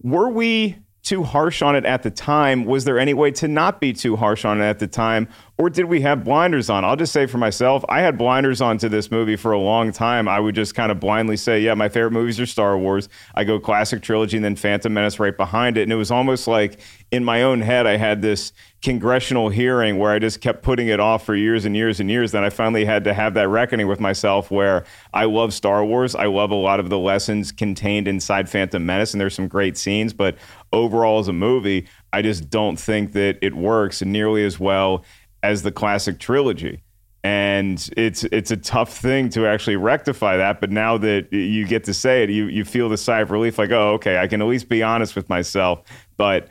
Were we too harsh on it at the time? Was there any way to not be too harsh on it at the time? Or did we have blinders on? I'll just say for myself, I had blinders on to this movie for a long time. I would just kind of blindly say, yeah, my favorite movies are Star Wars. I go classic trilogy and then Phantom Menace right behind it. And it was almost like in my own head, I had this congressional hearing where I just kept putting it off for years and years and years. Then I finally had to have that reckoning with myself where I love Star Wars. I love a lot of the lessons contained inside Phantom Menace, and there's some great scenes, but overall, as a movie, I just don't think that it works nearly as well as the classic trilogy. And it's it's a tough thing to actually rectify that. But now that you get to say it, you, you feel the sigh of relief, like, oh, okay, I can at least be honest with myself. But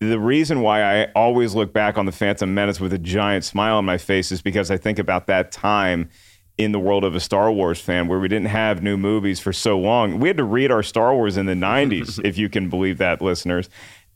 the reason why I always look back on The Phantom Menace with a giant smile on my face is because I think about that time in the world of a Star Wars fan where we didn't have new movies for so long. We had to read our Star Wars in the nineties, if you can believe that, listeners.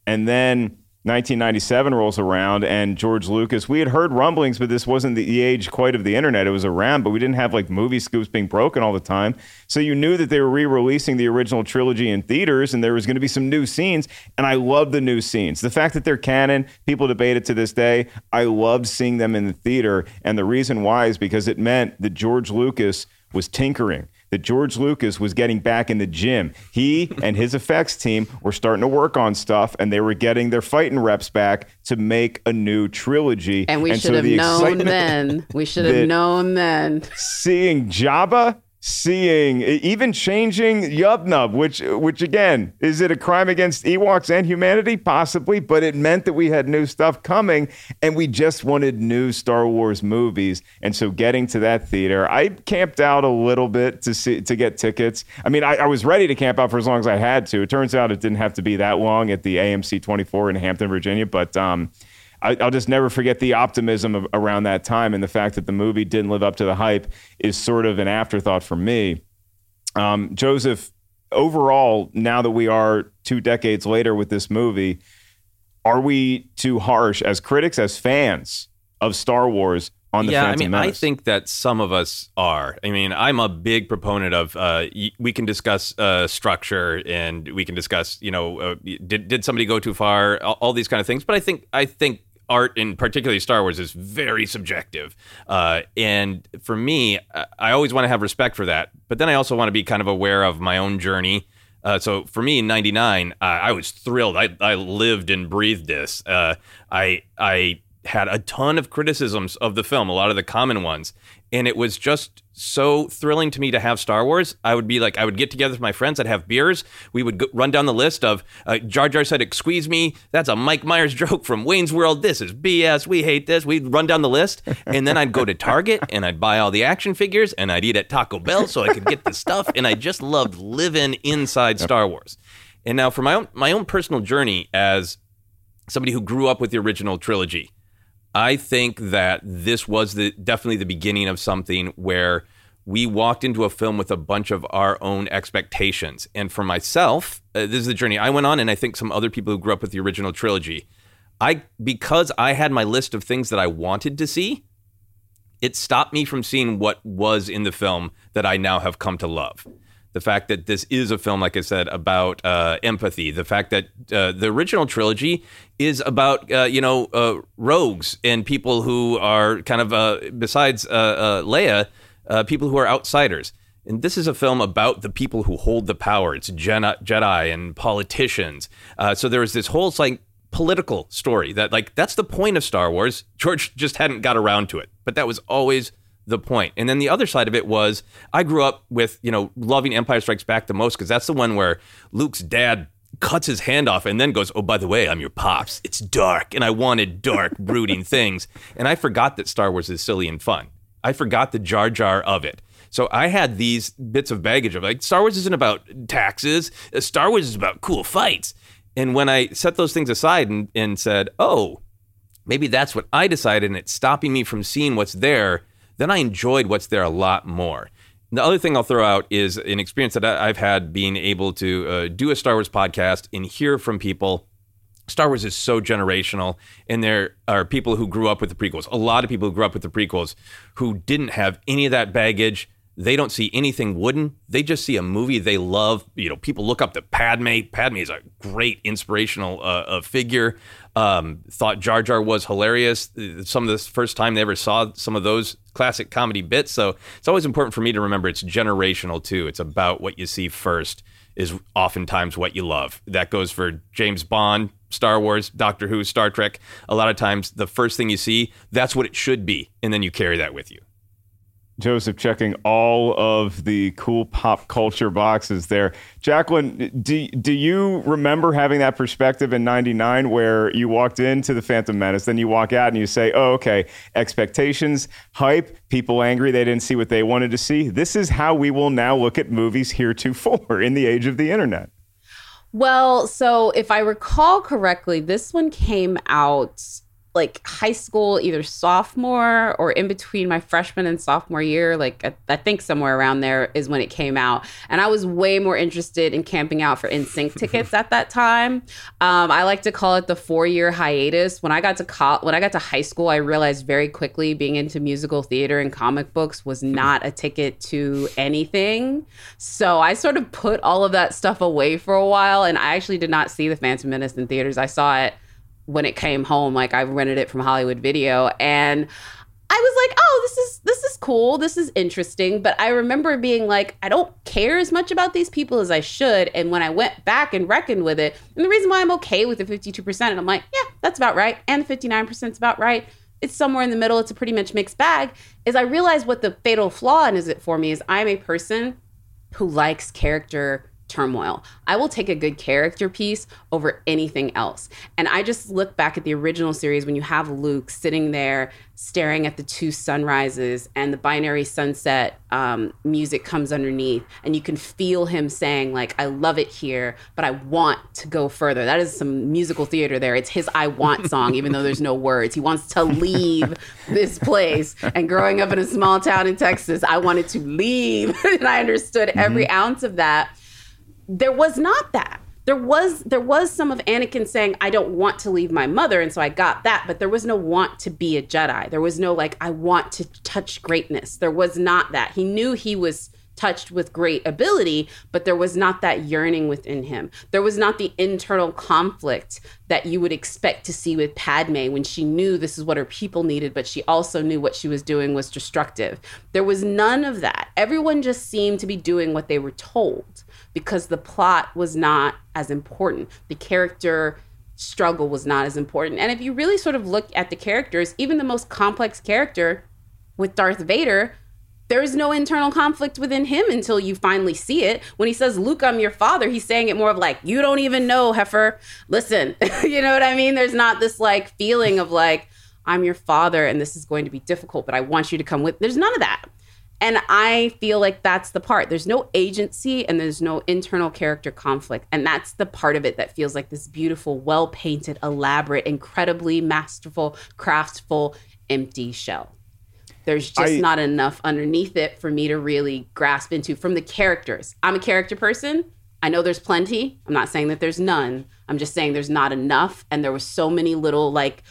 And then nineteen ninety-seven rolls around, and George Lucas, we had heard rumblings, but this wasn't the age quite of the internet. It was around, but we didn't have like movie scoops being broken all the time. So you knew that they were re-releasing the original trilogy in theaters, and there was going to be some new scenes. And I love the new scenes. The fact that they're canon, people debate it to this day. I loved seeing them in the theater. And the reason why is because it meant that George Lucas was tinkering, that George Lucas was getting back in the gym. He and his effects team were starting to work on stuff, and they were getting their fighting reps back to make a new trilogy. And we and should so have the known then. We should have known then. Seeing Jabba, seeing, even changing Yubnub, which, which again, is it a crime against Ewoks and humanity? Possibly, but it meant that we had new stuff coming, and we just wanted new Star Wars movies. And so getting to that theater, I camped out a little bit to see to get tickets. I mean, I, I was ready to camp out for as long as I had to. It turns out it didn't have to be that long at the A M C twenty-four in Hampton, Virginia, but um, I, I'll just never forget the optimism of, around that time, and the fact that the movie didn't live up to the hype is sort of an afterthought for me. Um, Joseph, overall, now that we are two decades later with this movie, are we too harsh as critics, as fans of Star Wars on the yeah, Phantom Menace? Yeah, I mean, Menace? I think that some of us are. I mean, I'm a big proponent of uh, we can discuss uh, structure, and we can discuss, you know, uh, did did somebody go too far? All, all these kind of things. But I think I think. art, and particularly Star Wars, is very subjective. Uh, and for me, I always want to have respect for that. But then I also want to be kind of aware of my own journey. Uh, so for me, in ninety-nine, uh, I was thrilled. I, I lived and breathed this. Uh, I I had a ton of criticisms of the film, a lot of the common ones. And it was just so thrilling to me to have Star Wars. I would be like, I would get together with my friends. I'd have beers. We would go, run down the list of uh, Jar Jar said, "Squeeze me." That's a Mike Myers joke from Wayne's World. This is B S. We hate this. We'd run down the list. And then I'd go to Target and I'd buy all the action figures, and I'd eat at Taco Bell so I could get the stuff. And I just loved living inside Star Wars. And now for my own, my own personal journey as somebody who grew up with the original trilogy, I think that this was the definitely the beginning of something where we walked into a film with a bunch of our own expectations. And for myself, uh, this is the journey I went on, and I think some other people who grew up with the original trilogy. I because I had my list of things that I wanted to see, it stopped me from seeing what was in the film that I now have come to love. The fact that this is a film, like I said, about uh, empathy. The fact that uh, the original trilogy is about, uh, you know, uh, rogues and people who are kind of, uh, besides uh, uh, Leia, uh, people who are outsiders. And this is a film about the people who hold the power. It's Jedi and politicians. Uh, so there was this whole like political story that like that's the point of Star Wars. George just hadn't got around to it, but that was always the point. And then the other side of it was I grew up with, you know, loving Empire Strikes Back the most because that's the one where Luke's dad cuts his hand off and then goes, oh, by the way, I'm your pops. It's dark. And I wanted dark, brooding things. And I forgot that Star Wars is silly and fun. I forgot the Jar Jar of it. So I had these bits of baggage of like, Star Wars isn't about taxes. Star Wars is about cool fights. And when I set those things aside and, and said, oh, maybe that's what I decided and it's stopping me from seeing what's there, then I enjoyed what's there a lot more. And the other thing I'll throw out is an experience that I've had being able to uh, do a Star Wars podcast and hear from people. Star Wars is so generational, and there are people who grew up with the prequels, a lot of people who grew up with the prequels who didn't have any of that baggage. They don't see anything wooden. They just see a movie they love. You know, people look up to Padme. Padme is a great inspirational uh, figure. Um, thought Jar Jar was hilarious. Some of the first time they ever saw some of those classic comedy bits. So it's always important for me to remember it's generational too. It's about what you see first is oftentimes what you love. That goes for James Bond, Star Wars, Doctor Who, Star Trek. A lot of times the first thing you see, that's what it should be. And then you carry that with you. Joseph checking all of the cool pop culture boxes there. Jacqueline, do, do you remember having that perspective in ninety-nine where you walked into The Phantom Menace, then you walk out and you say, oh, okay, expectations, hype, people angry, they didn't see what they wanted to see. This is how we will now look at movies heretofore in the age of the internet. Well, so if I recall correctly, this one came out like high school, either sophomore or in between my freshman and sophomore year, like I, I think somewhere around there is when it came out. And I was way more interested in camping out for N Sync tickets at that time. Um, I like to call it the four-year hiatus. When I got to co- when I got to high school, I realized very quickly being into musical theater and comic books was not a ticket to anything. So I sort of put all of that stuff away for a while, and I actually did not see The Phantom Menace in theaters. I saw it when it came home, like I rented it from Hollywood Video, and I was like, oh, this is this is cool. This is interesting. But I remember being like, I don't care as much about these people as I should. And when I went back and reckoned with it, and the reason why I'm okay with the fifty-two percent, and I'm like, yeah, that's about right. And the fifty-nine percent is about right. It's somewhere in the middle. It's a pretty much mixed bag. Is I realized what the fatal flaw is it for me is I'm a person who likes character turmoil. I will take a good character piece over anything else. And I just look back at the original series when you have Luke sitting there staring at the two sunrises and the binary sunset um, music comes underneath, and you can feel him saying like, I love it here, but I want to go further. That is some musical theater there. It's his I want song, even though there's no words. He wants to leave this place. And growing up in a small town in Texas, I wanted to leave. And I understood every mm-hmm. ounce of that. There was not that. There was there was some of Anakin saying, I don't want to leave my mother. And so I got that. But there was no want to be a Jedi. There was no like, I want to touch greatness. There was not that. He knew he was touched with great ability, but there was not that yearning within him. There was not the internal conflict that you would expect to see with Padme when she knew this is what her people needed, but she also knew what she was doing was destructive. There was none of that. Everyone just seemed to be doing what they were told because the plot was not as important. The character struggle was not as important. And if you really sort of look at the characters, even the most complex character with Darth Vader, there is no internal conflict within him until you finally see it. When he says, Luke, I'm your father, he's saying it more of like, you don't even know, heifer. Listen, you know what I mean? There's not this like feeling of like, I'm your father and this is going to be difficult, but I want you to come with. There's none of that. And I feel like that's the part. There's no agency and there's no internal character conflict. And that's the part of it that feels like this beautiful, well-painted, elaborate, incredibly masterful, craftful, empty shell. There's just I, not enough underneath it for me to really grasp into from the characters. I'm a character person. I know there's plenty. I'm not saying that there's none. I'm just saying there's not enough. And there was so many little like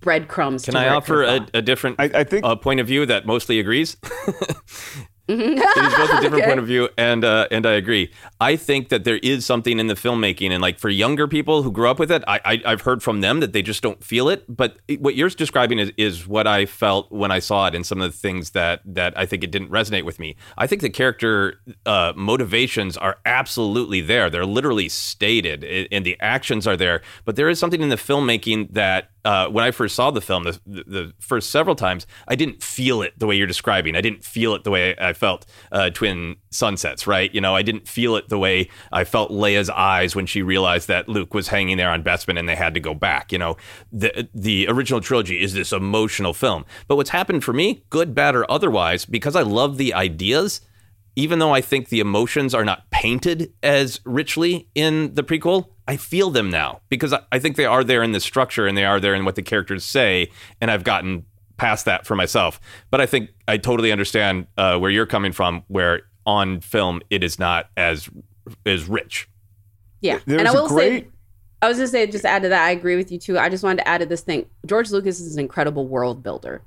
breadcrumbs. Can to I offer a, a different I, I think, uh, point of view that mostly agrees? It is both a different okay. point of view, and uh, and I agree. I think that there is something in the filmmaking, and like for younger people who grew up with it, I, I, I've heard from them that they just don't feel it. But what you're describing is, is what I felt when I saw it, and some of the things that, that I think it didn't resonate with me. I think the character uh, motivations are absolutely there. They're literally stated, and the actions are there. But there is something in the filmmaking that Uh, when I first saw the film, the, the, the first several times, I didn't feel it the way you're describing. I didn't feel it the way I felt uh, Twin Sunsets, right? You know, I didn't feel it the way I felt Leia's eyes when she realized that Luke was hanging there on Bespin and they had to go back. You know, the the original trilogy is this emotional film. But what's happened for me, good, bad, or otherwise, because I love the ideas, even though I think the emotions are not painted as richly in the prequel, I feel them now because I think they are there in the structure and they are there in what the characters say. And I've gotten past that for myself. But I think I totally understand uh, where you're coming from, where on film it is not as as rich. Yeah. There's and I will great... say, I was going to say, just to add to that, I agree with you too. I just wanted to add to this thing. George Lucas is an incredible world builder.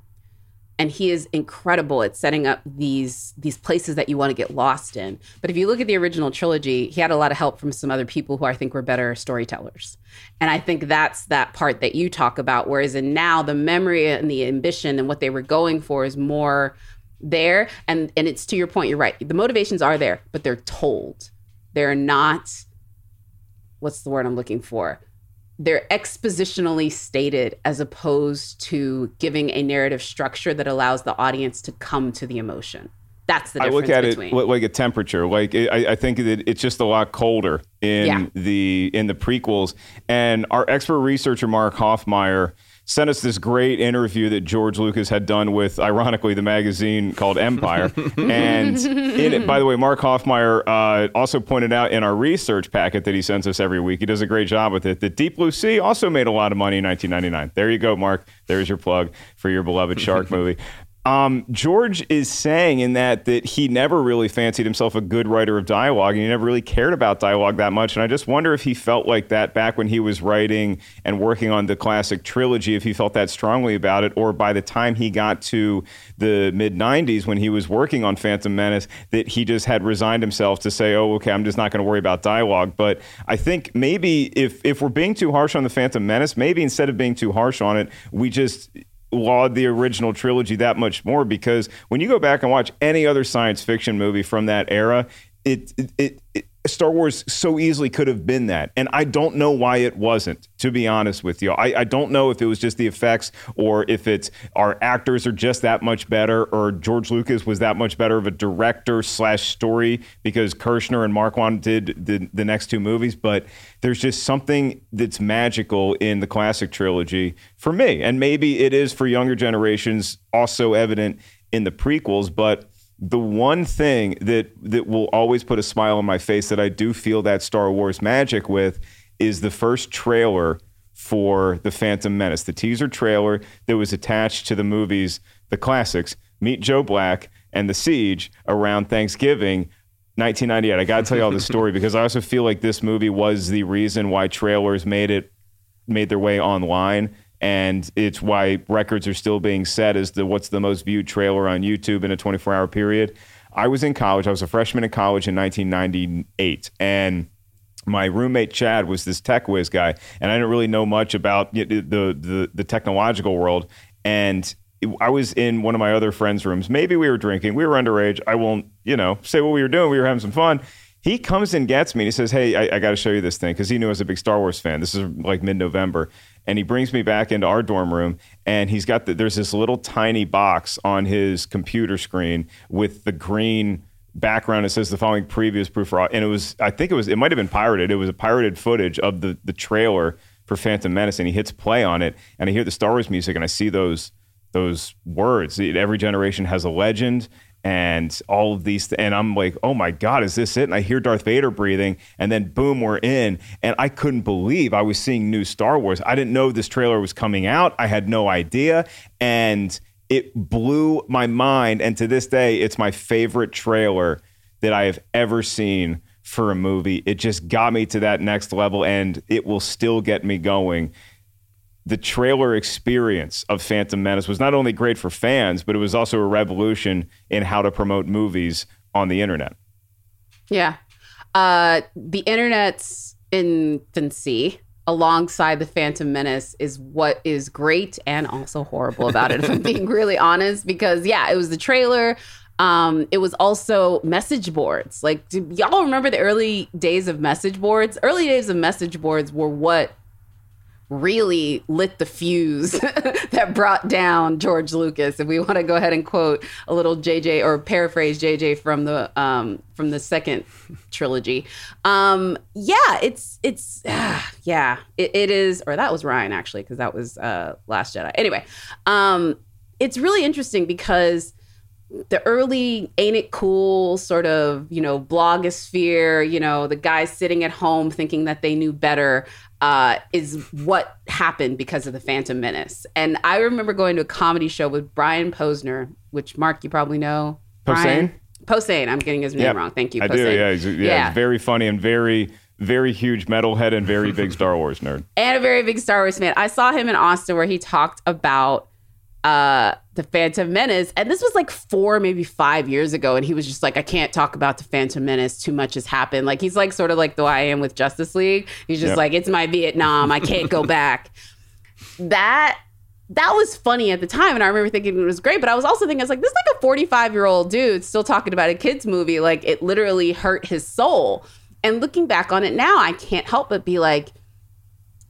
And he is incredible at setting up these these places that you want to get lost in. But if you look at the original trilogy, he had a lot of help from some other people who I think were better storytellers. And I think that's that part that you talk about. Whereas in now, the memory and the ambition and what they were going for is more there. And, and it's to your point, you're right. The motivations are there, but they're told. They're not, what's the word I'm looking for? They're expositionally stated as opposed to giving a narrative structure that allows the audience to come to the emotion. That's the difference between. I look at between. it like a temperature. Like it, I, I think that it's just a lot colder in yeah. the in the prequels. And our expert researcher, Mark Hoffmeyer, sent us this great interview that George Lucas had done with, ironically, the magazine called Empire. And in it, by the way, Mark Hoffmeyer uh, also pointed out in our research packet that he sends us every week, he does a great job with it, that Deep Blue Sea also made a lot of money in nineteen ninety-nine. There you go, Mark. There's your plug for your beloved shark movie. Um, George is saying in that that he never really fancied himself a good writer of dialogue, and he never really cared about dialogue that much. And I just wonder if he felt like that back when he was writing and working on the classic trilogy, if he felt that strongly about it, or by the time he got to the mid nineties when he was working on Phantom Menace, that he just had resigned himself to say, oh, okay, I'm just not going to worry about dialogue. But I think maybe if, if we're being too harsh on the Phantom Menace, maybe instead of being too harsh on it, we just laud the original trilogy that much more, because when you go back and watch any other science fiction movie from that era, it it, it, it Star Wars so easily could have been that. And I don't know why it wasn't, to be honest with you. I, I don't know if it was just the effects, or if it's our actors are just that much better, or George Lucas was that much better of a director slash story, because Kirshner and Marquand did the, the next two movies. But there's just something that's magical in the classic trilogy for me. And maybe it is for younger generations also evident in the prequels, but the one thing that that will always put a smile on my face that I do feel that Star Wars magic with is the first trailer for The Phantom Menace, the teaser trailer that was attached to the movies, the classics, Meet Joe Black and The Siege, around Thanksgiving nineteen ninety-eight. I got to tell you all this story because I also feel like this movie was the reason why trailers made it made their way online. And it's why records are still being set as the what's the most viewed trailer on YouTube in a twenty-four hour period. I was in college. I was a freshman in college in nineteen ninety-eight. And my roommate, Chad, was this tech whiz guy. And I didn't really know much about the the, the technological world. And I was in one of my other friends' rooms. Maybe we were drinking. We were underage. I won't, you know, say what we were doing. We were having some fun. He comes and gets me and he says, hey, I, I got to show you this thing, because he knew I was a big Star Wars fan. This is like mid-November. And he brings me back into our dorm room, and he's got the, there's this little tiny box on his computer screen with the green background. It says the following previous proof for, and it was, I think it was, it might've been pirated. It was a pirated footage of the, the trailer for Phantom Menace. And he hits play on it, and I hear the Star Wars music, and I see those, those words. Every generation has a legend. And all of these, th- and I'm like, oh my God, is this it? And I hear Darth Vader breathing, and then boom, we're in. And I couldn't believe I was seeing new Star Wars. I didn't know this trailer was coming out. I had no idea. And It blew my mind. And to this day, it's my favorite trailer that I have ever seen for a movie. It just got me to that next level, and it will still get me going. The trailer experience of Phantom Menace was not only great for fans, but it was also a revolution in how to promote movies on the internet. Yeah. Uh, the internet's infancy alongside the Phantom Menace is what is great and also horrible about it, if I'm being really honest, because yeah, it was the trailer. Um, it was also message boards. Like, do y'all remember the early days of message boards? Early days of message boards were what really lit the fuse that brought down George Lucas. If we want to go ahead and quote a little J J or paraphrase J J from the um, from the second trilogy. Um, yeah, it's it's uh, yeah, it, it is. Or that was Ryan, actually, because that was uh, Last Jedi. Anyway, um, it's really interesting because the early ain't it cool sort of, you know, blogosphere, you know, the guys sitting at home thinking that they knew better uh, is what happened because of the Phantom Menace. And I remember going to a comedy show with Brian Posner, which, Mark, you probably know. Posehn? Posehn. I'm getting his name yep. wrong. Thank you, Posehn. I do, yeah. He's, yeah, yeah. He's very funny and very... very huge metalhead and very big Star Wars nerd. And a very big Star Wars fan. I saw him in Austin where he talked about uh the Phantom Menace, and this was like four maybe five years ago, and he was just like, I can't talk about the Phantom Menace, too much has happened. Like, he's like sort of like the I am with Justice League. He's just yep. like, it's my Vietnam, I can't go back. that that was funny at the time, and I remember thinking it was great, but I was also thinking, I was like, this is like a forty-five year old dude still talking about a kids movie. Like, it literally hurt his soul. And looking back on it now, I can't help but be like,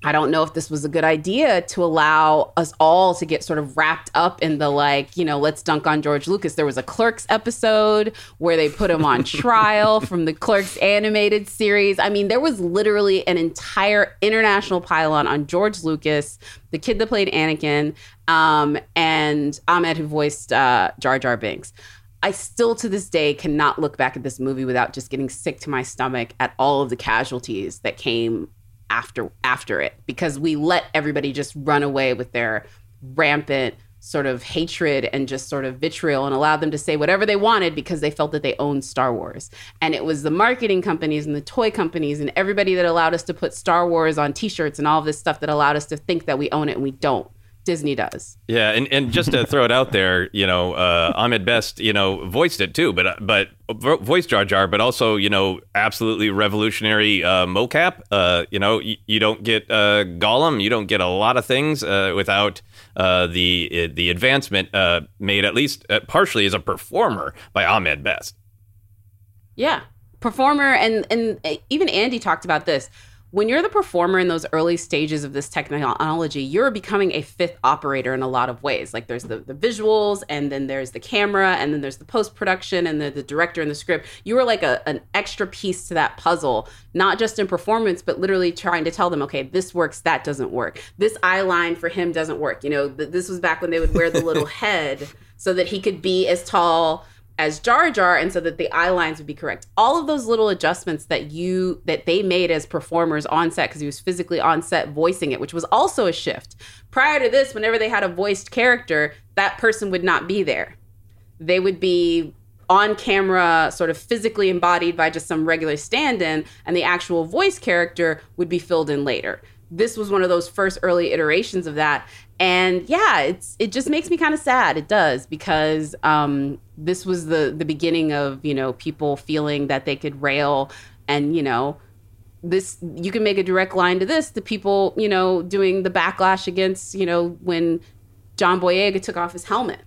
I don't know if this was a good idea to allow us all to get sort of wrapped up in the, like, you know, let's dunk on George Lucas. There was a Clerks episode where they put him on trial from the Clerks animated series. I mean, there was literally an entire international pylon on George Lucas, the kid that played Anakin, um, and Ahmed, who voiced uh, Jar Jar Binks. I still to this day cannot look back at this movie without just getting sick to my stomach at all of the casualties that came after after it, because we let everybody just run away with their rampant sort of hatred and just sort of vitriol, and allowed them to say whatever they wanted because they felt that they owned Star Wars. And it was the marketing companies and the toy companies and everybody that allowed us to put Star Wars on t-shirts and all of this stuff that allowed us to think that we own it, and we don't. Disney does. Yeah, and, and just to throw it out there, you know, uh, Ahmed Best, you know, voiced it too, but but voiced Jar Jar, but also, you know, absolutely revolutionary uh, mocap. Uh, you know, you, you don't get uh, Gollum, you don't get a lot of things uh, without uh, the the advancement uh, made at least uh, partially as a performer by Ahmed Best. Yeah, performer, and and even Andy talked about this. When you're the performer in those early stages of this technology, you're becoming a fifth operator in a lot of ways. Like, there's the, the visuals, and then there's the camera, and then there's the post-production, and the, the director and the script. You were like a, an extra piece to that puzzle, not just in performance, but literally trying to tell them, okay, this works, that doesn't work. This eye line for him doesn't work. You know, th- this was back when they would wear the little head so that he could be as tall as Jar Jar, and so that the eye lines would be correct. All of those little adjustments that you that they made as performers on set, because he was physically on set voicing it, which was also a shift. Prior to this, whenever they had a voiced character, that person would not be there. They would be on camera, sort of physically embodied by just some regular stand-in, and the actual voice character would be filled in later. This was one of those first early iterations of that. And yeah, it's it just makes me kind of sad. It does, because um, this was the the beginning of, you know, people feeling that they could rail, and, you know, this, you can make a direct line to this, the people, you know, doing the backlash against, you know, when John Boyega took off his helmet,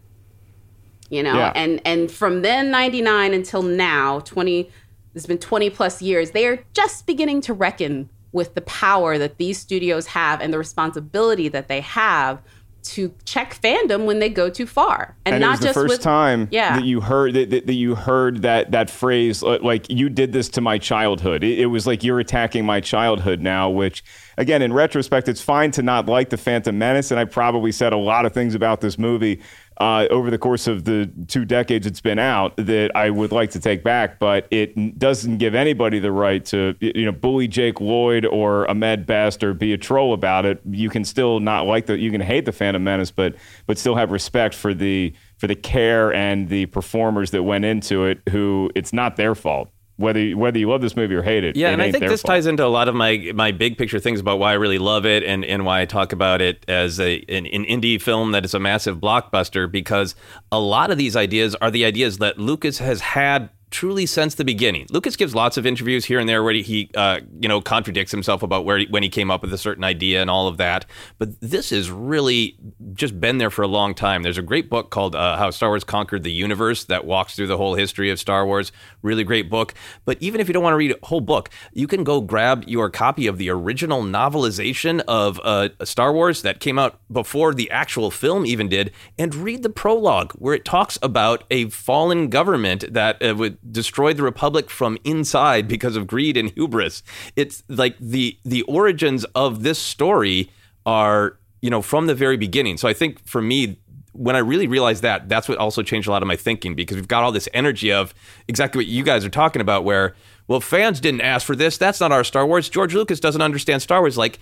you know, yeah. and and from then ninety-nine until now, twenty, it's been twenty plus years. They are just beginning to reckon with the power that these studios have and the responsibility that they have to check fandom when they go too far. And, and not it was the just first with, time yeah. that you heard that, that you heard that that phrase, like, you did this to my childhood. It, it was like, you're attacking my childhood now, which, again, in retrospect, it's fine to not like the Phantom Menace. And I probably said a lot of things about this movie uh, over the course of the two decades it's been out that I would like to take back, but it doesn't give anybody the right to, you know, bully Jake Lloyd or Ahmed Best or be a troll about it. You can still not like the, you can hate the Phantom Menace, but but still have respect for the for the care and the performers that went into it, who it's not their fault. Whether whether you love this movie or hate it, yeah, it and I think this fault. ties into a lot of my my big picture things about why I really love it and, and why I talk about it as a an, an indie film that is a massive blockbuster, because a lot of these ideas are the ideas that Lucas has had truly since the beginning. Lucas gives lots of interviews here and there where he uh, you know contradicts himself about where he, when he came up with a certain idea and all of that, but this has really just been there for a long time. There's a great book called uh, How Star Wars Conquered the Universe that walks through the whole history of Star Wars. Really great book. But even if you don't want to read a whole book, you can go grab your copy of the original novelization of uh, Star Wars that came out before the actual film even did, and read the prologue where it talks about a fallen government that uh, would destroyed the Republic from inside because of greed and hubris. It's like the the origins of this story are, you know, from the very beginning. So I think for me, when I really realized that, that's what also changed a lot of my thinking, because we've got all this energy of exactly what you guys are talking about where, well, fans didn't ask for this. That's not our Star Wars. George Lucas doesn't understand Star Wars. Like,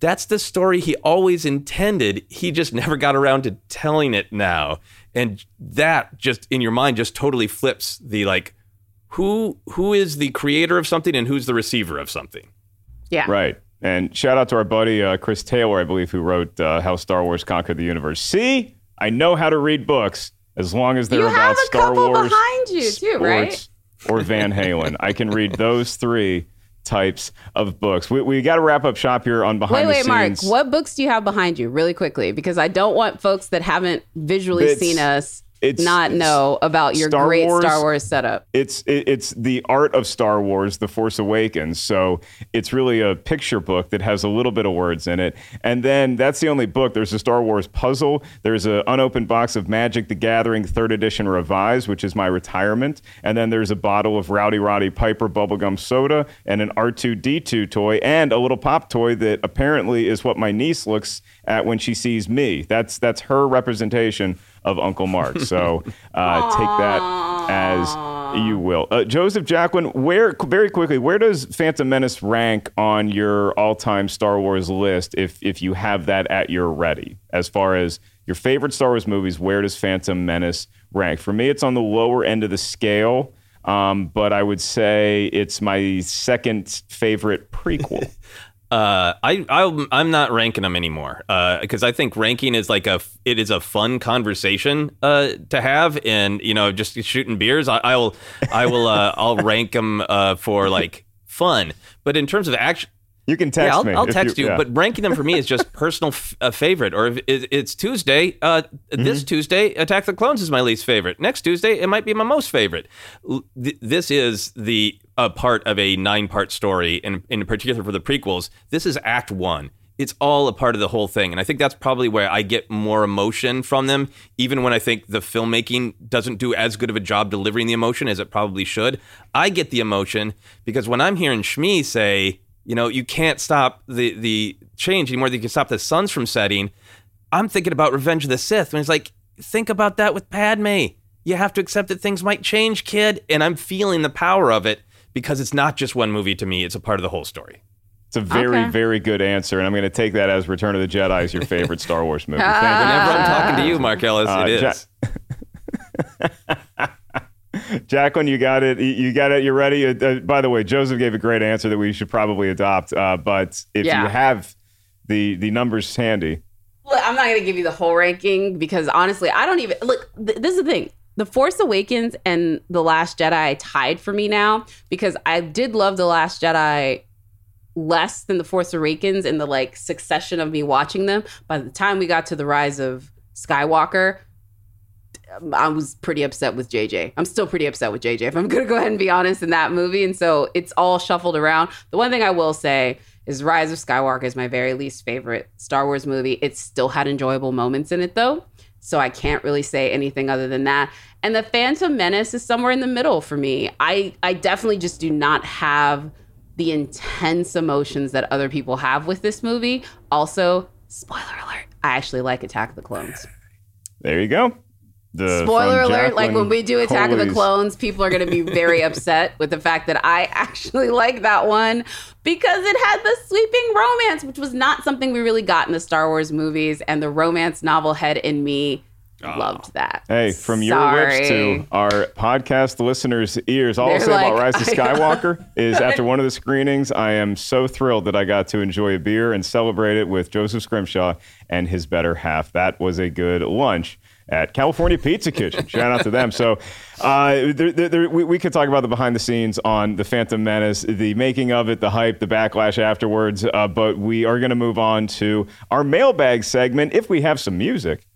that's the story he always intended. He just never got around to telling it now. And that just in your mind just totally flips the like, who who is the creator of something and who's the receiver of something? Yeah. Right. And shout out to our buddy, uh, Chris Taylor, I believe, who wrote uh, How Star Wars Conquered the Universe. See, I know how to read books as long as they're you about Star Wars. You have a couple behind you too, right? Or Van Halen. I can read those three types of books. We we got to wrap up shop here on behind wait, the wait, scenes. Mark, what books do you have behind you, really quickly? Because I don't want folks that haven't visually it's, seen us it's, not it's know about your Star great Wars, Star Wars setup. It's it, it's The Art of Star Wars: The Force Awakens. So it's really a picture book that has a little bit of words in it. And then that's the only book. There's a Star Wars puzzle. There's an unopened box of Magic the Gathering third edition revised, which is my retirement. And then there's a bottle of Rowdy Roddy Piper bubblegum soda and an R two D two toy and a little pop toy that apparently is what my niece looks at when she sees me. That's that's her representation of Uncle Mark. So uh, take that as you will. Uh, Joseph, Jacqueline, where very quickly, where does Phantom Menace rank on your all-time Star Wars list, if if you have that at your ready? As far as your favorite Star Wars movies, where does Phantom Menace rank? For me, it's on the lower end of the scale, um, but I would say it's my second favorite prequel. Uh, I, I, I'm not ranking them anymore because uh, I think ranking is like a, it is a fun conversation uh, to have, and, you know, just shooting beers. I, I will, I will, uh, I'll rank them uh, for like fun. But in terms of action, you can text yeah, I'll, me. I'll text you, you yeah. But ranking them for me is just personal f- uh, favorite. Or if it, it's Tuesday, uh, mm-hmm. this Tuesday, Attack the Clones is my least favorite. Next Tuesday, it might be my most favorite. L- th- this is the... a part of a nine-part story, and in particular for the prequels, this is act one. It's all a part of the whole thing, and I think that's probably where I get more emotion from them, even when I think the filmmaking doesn't do as good of a job delivering the emotion as it probably should. I get the emotion because when I'm hearing Shmi say, you know, you can't stop the, the change anymore than you can stop the suns from setting, I'm thinking about Revenge of the Sith, when it's like, think about that with Padme. You have to accept that things might change, kid, and I'm feeling the power of it. Because it's not just one movie to me, it's a part of the whole story. It's a very, okay. very good answer, and I'm going to take that as Return of the Jedi is your favorite Star Wars movie. Whenever I'm talking to you, Mark Ellis, uh, it is. Ja- Jacqueline, you got it. You got it. You're ready. Uh, by the way, Joseph gave a great answer that we should probably adopt, uh, but if yeah. you have the the numbers handy. Look, I'm not going to give you the whole ranking because, honestly, I don't even... Look, th- this is the thing. The Force Awakens and The Last Jedi tied for me now, because I did love The Last Jedi less than The Force Awakens in the like succession of me watching them. By the time we got to The Rise of Skywalker, I was pretty upset with J J. I'm still pretty upset with J J, if I'm going to go ahead and be honest, in that movie. And so it's all shuffled around. The one thing I will say is Rise of Skywalker is my very least favorite Star Wars movie. It still had enjoyable moments in it, though. So I can't really say anything other than that. And The Phantom Menace is somewhere in the middle for me. I, I definitely just do not have the intense emotions that other people have with this movie. Also, spoiler alert, I actually like Attack of the Clones. There you go. The, Spoiler alert, Jacqueline like when we do Attack Coley's. of the Clones, people are going to be very upset with the fact that I actually like that one because it had the sweeping romance, which was not something we really got in the Star Wars movies. And the romance novelhead in me oh. loved that. Hey, from Sorry. your lips to our podcast listeners' ears, all I'll say like, about Rise of Skywalker is after one of the screenings, I am so thrilled that I got to enjoy a beer and celebrate it with Joseph Scrimshaw and his better half. That was a good lunch at California Pizza Kitchen. Shout out to them. So uh, there, there, we, we could talk about the behind the scenes on The Phantom Menace, the making of it, the hype, the backlash afterwards. Uh, but we are going to move on to our mailbag segment if we have some music.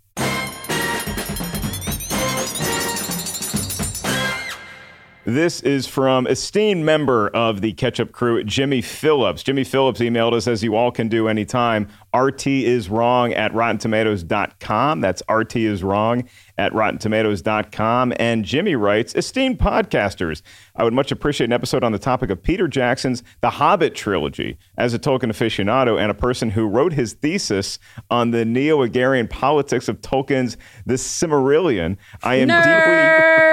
This is from esteemed member of the Ketchup crew, Jimmy Phillips. Jimmy Phillips emailed us, as you all can do anytime, r t is wrong at rotten tomatoes dot com. That's r t is wrong at rotten tomatoes dot com. And Jimmy writes, esteemed podcasters, I would much appreciate an episode on the topic of Peter Jackson's The Hobbit trilogy. As a Tolkien aficionado and a person who wrote his thesis on the Neo-Agarian politics of Tolkien's The Silmarillion, I am Nerd.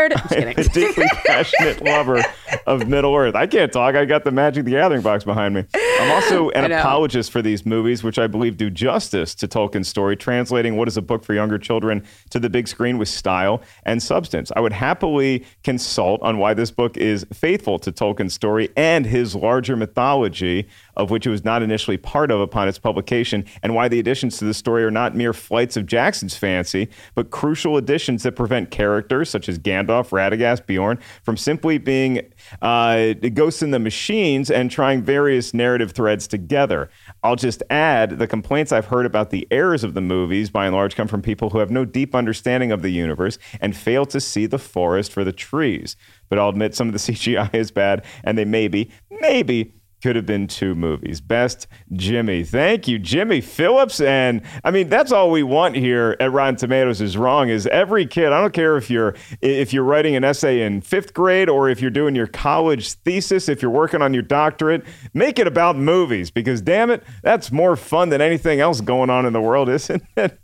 deeply, I am a deeply passionate lover of Middle Earth. I can't talk. I got the Magic the Gathering box behind me. I'm also an apologist for these movies, which I believe do justice to Tolkien's story, translating what is a book for younger children to the big screen with style and substance. I would happily consult on why this book is faithful to Tolkien's story and his larger mythology, of which it was not initially part of upon its publication, and why the additions to the story are not mere flights of Jackson's fancy, but crucial additions that prevent characters such as Gandalf, Radagast, Bjorn from simply being uh, ghosts in the machines and trying various narrative threads together. I'll just add, the complaints I've heard about the errors of the movies, by and large, come from people who have no deep understanding of the universe and fail to see the forest for the trees. But I'll admit some of the C G I is bad, and they maybe, maybe, could have been two movies. Best, Jimmy. Thank you, Jimmy Phillips. And I mean, that's all we want here at Rotten Tomatoes is Wrong, is every kid, I don't care if you're if you're writing an essay in fifth grade or if you're doing your college thesis, if you're working on your doctorate, make it about movies, because damn it, that's more fun than anything else going on in the world, isn't it?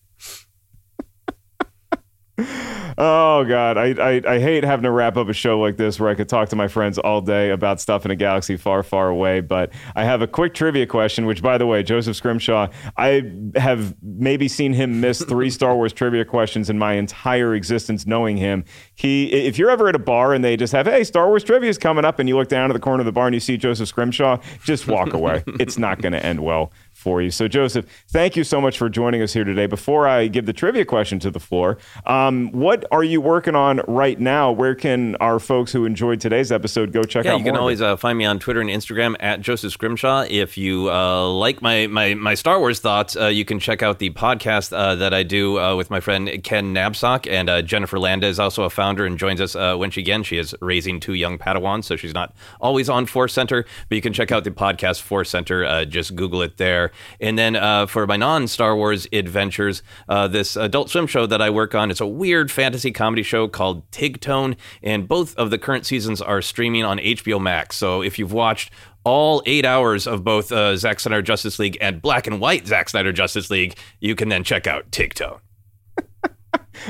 Oh, God. I, I I hate having to wrap up a show like this where I could talk to my friends all day about stuff in a galaxy far, far away. But I have a quick trivia question, which, by the way, Joseph Scrimshaw, I have maybe seen him miss three Star Wars trivia questions in my entire existence knowing him. He, if you're ever at a bar and they just have, hey, Star Wars trivia is coming up, and you look down at the corner of the bar and you see Joseph Scrimshaw, just walk away. It's not going to end well for you. So, Joseph, thank you so much for joining us here today. Before I give the trivia question to the floor, um, what are you working on right now? Where can our folks who enjoyed today's episode go check yeah, out more? You can always uh, find me on Twitter and Instagram at Joseph Scrimshaw. If you uh, like my, my, my Star Wars thoughts, uh, you can check out the podcast uh, that I do uh, with my friend Ken Nabsock, and uh, Jennifer Landa is also a founder and joins us uh, when she can. She is raising two young Padawans, so she's not always on Force Center, but you can check out the podcast Force Center. Uh, just Google it there. And then uh, for my non-Star Wars adventures, uh, this Adult Swim show that I work on, it's a weird fantasy comedy show called Tigtone, and both of the current seasons are streaming on H B O Max. So if you've watched all eight hours of both uh, Zack Snyder Justice League and Black and White Zack Snyder Justice League, you can then check out Tigtone.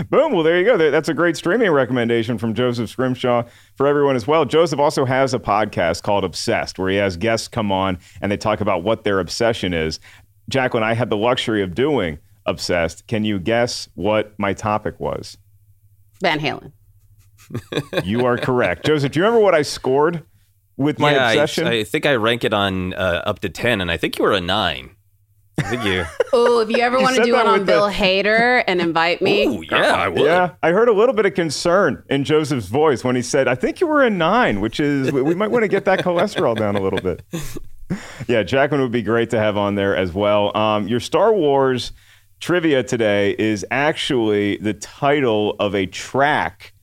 Boom. Well, there you go. That's a great streaming recommendation from Joseph Scrimshaw for everyone as well. Joseph also has a podcast called Obsessed, where he has guests come on and they talk about what their obsession is. Jacqueline, I had the luxury of doing Obsessed. Can you guess what my topic was? Van Halen. You are correct. Joseph, do you remember what I scored with my yeah, obsession? I, I think I rank it on uh, up to ten, and I think you were a nine. Thank you. Oh, if you ever want to do it on Bill the... Hader and invite me. Oh, yeah, I would. Yeah, I heard a little bit of concern in Joseph's voice when he said, I think you were a nine, which is, we might want to get that cholesterol down a little bit. Yeah, Jacqueline would be great to have on there as well. Um, your Star Wars trivia today is actually the title of a track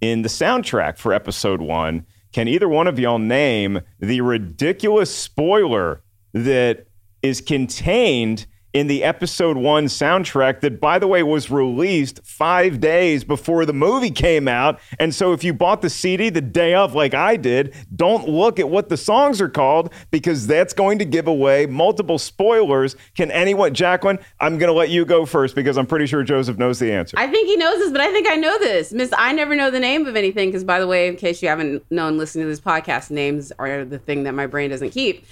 in the soundtrack for episode one. Can either one of y'all name the ridiculous spoiler that is contained in the episode one soundtrack that, by the way, was released five days before the movie came out. And so if you bought the C D the day of, like I did, don't look at what the songs are called, because that's going to give away multiple spoilers. Can anyone, Jacqueline, I'm going to let you go first because I'm pretty sure Joseph knows the answer. I think he knows this, but I think I know this. Miss, I never know the name of anything because, by the way, in case you haven't known listening to this podcast, names are the thing that my brain doesn't keep.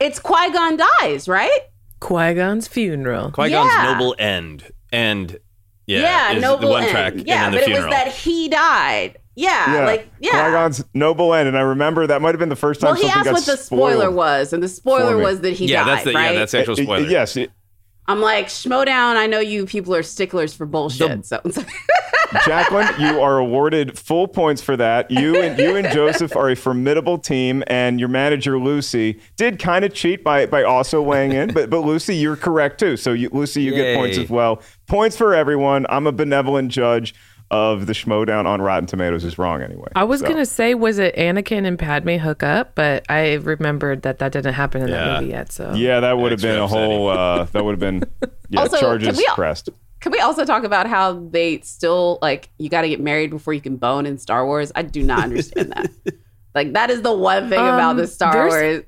It's Qui-Gon dies, right? Qui-Gon's funeral. Qui-Gon's yeah. noble end. End. Yeah, yeah noble the one end. Track, yeah, and then but the it was that he died. Yeah, yeah. like, yeah. Qui-Gon's noble end, and I remember that might have been the first time well, something got spoiled. Well, he asked what the spoiler was, and the spoiler was that he yeah, died, that's the, right? Yeah, that's the actual spoiler. Uh, yes. I'm like, schmo down, I know you people are sticklers for bullshit, the- so... Jacqueline, you are awarded full points for that. You and you and Joseph are a formidable team, and your manager Lucy did kind of cheat by by also weighing in. But but Lucy, you're correct too. So you, Lucy, you Yay. get points as well. Points for everyone. I'm a benevolent judge of the schmodown on Rotten Tomatoes is wrong anyway. I was so. gonna say, was it Anakin and Padme hook up? But I remembered that that didn't happen in yeah. that movie yet. So yeah, that would have been a whole. Uh, that would have been yeah also, charges we all- pressed. Can we also talk about how they still, like, you got to get married before you can bone in Star Wars? I do not understand that. Like, that is the one thing um, about the Star Wars.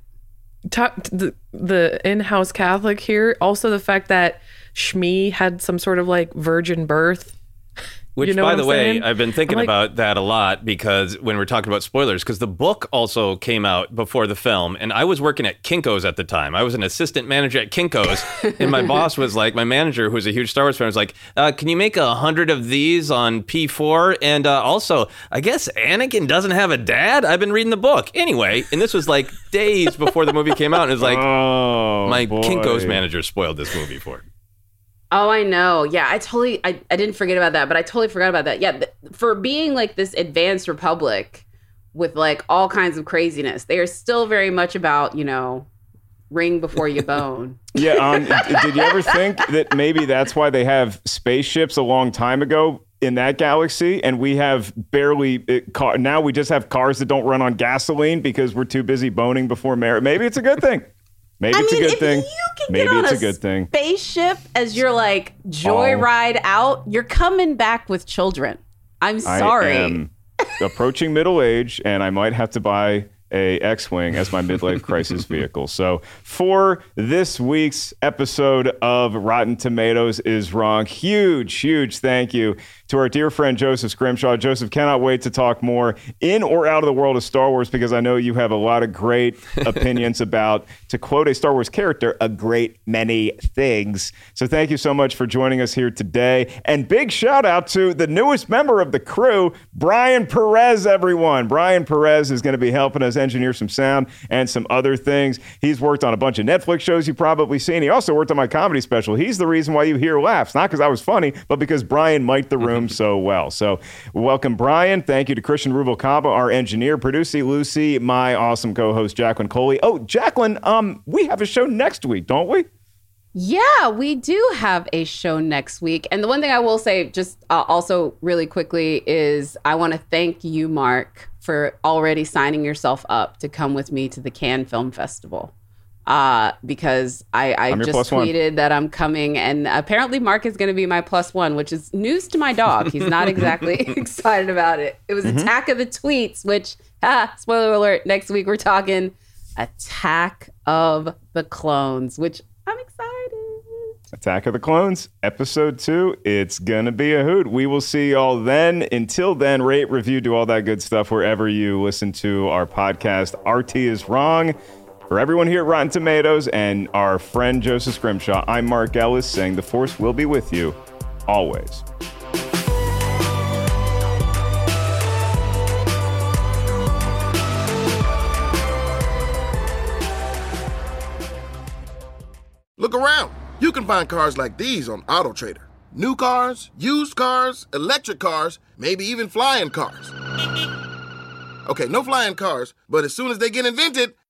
T- the, the in-house Catholic here. Also, the fact that Shmi had some sort of, like, virgin birth. Which, you know by the I'm way, saying? I've been thinking like, about that a lot because when we're talking about spoilers, because the book also came out before the film, and I was working at Kinko's at the time. I was an assistant manager at Kinko's, and my boss was like, my manager, who's a huge Star Wars fan, was like, uh, can you make a hundred of these on P four? And uh, also, I guess Anakin doesn't have a dad? I've been reading the book. Anyway, and this was like days before the movie came out, and it was like, oh, my boy. Kinko's manager spoiled this movie for me. Oh, I know. Yeah, I totally, I, I didn't forget about that, but I totally forgot about that. Yeah, th- for being like this advanced republic with like all kinds of craziness, they are still very much about, you know, ring before you bone. Yeah, um, did you ever think that maybe that's why they have spaceships a long time ago in that galaxy, and we have barely it, car, now we just have cars that don't run on gasoline because we're too busy boning before marriage? Maybe it's a good thing. Maybe I it's mean, a good thing. You can Maybe get on it's a, a good thing. Spaceship as you're like joyride oh. out, you're coming back with children. I'm sorry. I am approaching middle age, and I might have to buy a X-Wing as my midlife crisis vehicle. So for this week's episode of Rotten Tomatoes is Wrong, huge, huge thank you to our dear friend Joseph Scrimshaw. Joseph, cannot wait to talk more in or out of the world of Star Wars, because I know you have a lot of great opinions about, to quote a Star Wars character, a great many things. So thank you so much for joining us here today. And big shout out to the newest member of the crew, Brian Perez, everyone. Brian Perez is going to be helping us engineer some sound and some other things. He's worked on a bunch of Netflix shows you've probably seen. He also worked on my comedy special. He's the reason why you hear laughs, not because I was funny, but because Brian might the room so well. So welcome, Brian. Thank you to Christian Rubalcaba, our engineer, producer Lucy, my awesome co-host Jacqueline Coley. Oh, Jacqueline, um, we have a show next week, don't we? Yeah, we do have a show next week. And the one thing I will say just uh, also really quickly is I want to thank you, Mark, for already signing yourself up to come with me to the Cannes Film Festival. Uh, because I, I just tweeted one. that I'm coming, and apparently Mark is going to be my plus one, which is news to my dog. He's not exactly excited about it. It was mm-hmm. Attack of the Tweets, which, ah, spoiler alert, next week we're talking Attack of the Clones, which I'm excited. Attack of the Clones, episode two. It's going to be a hoot. We will see y'all then. Until then, rate, review, do all that good stuff wherever you listen to our podcast. R T is Wrong. For everyone here at Rotten Tomatoes and our friend Joseph Scrimshaw, I'm Mark Ellis saying the Force will be with you always. Look around. You can find cars like these on AutoTrader. New cars, used cars, electric cars, maybe even flying cars. Okay, no flying cars, but as soon as they get invented,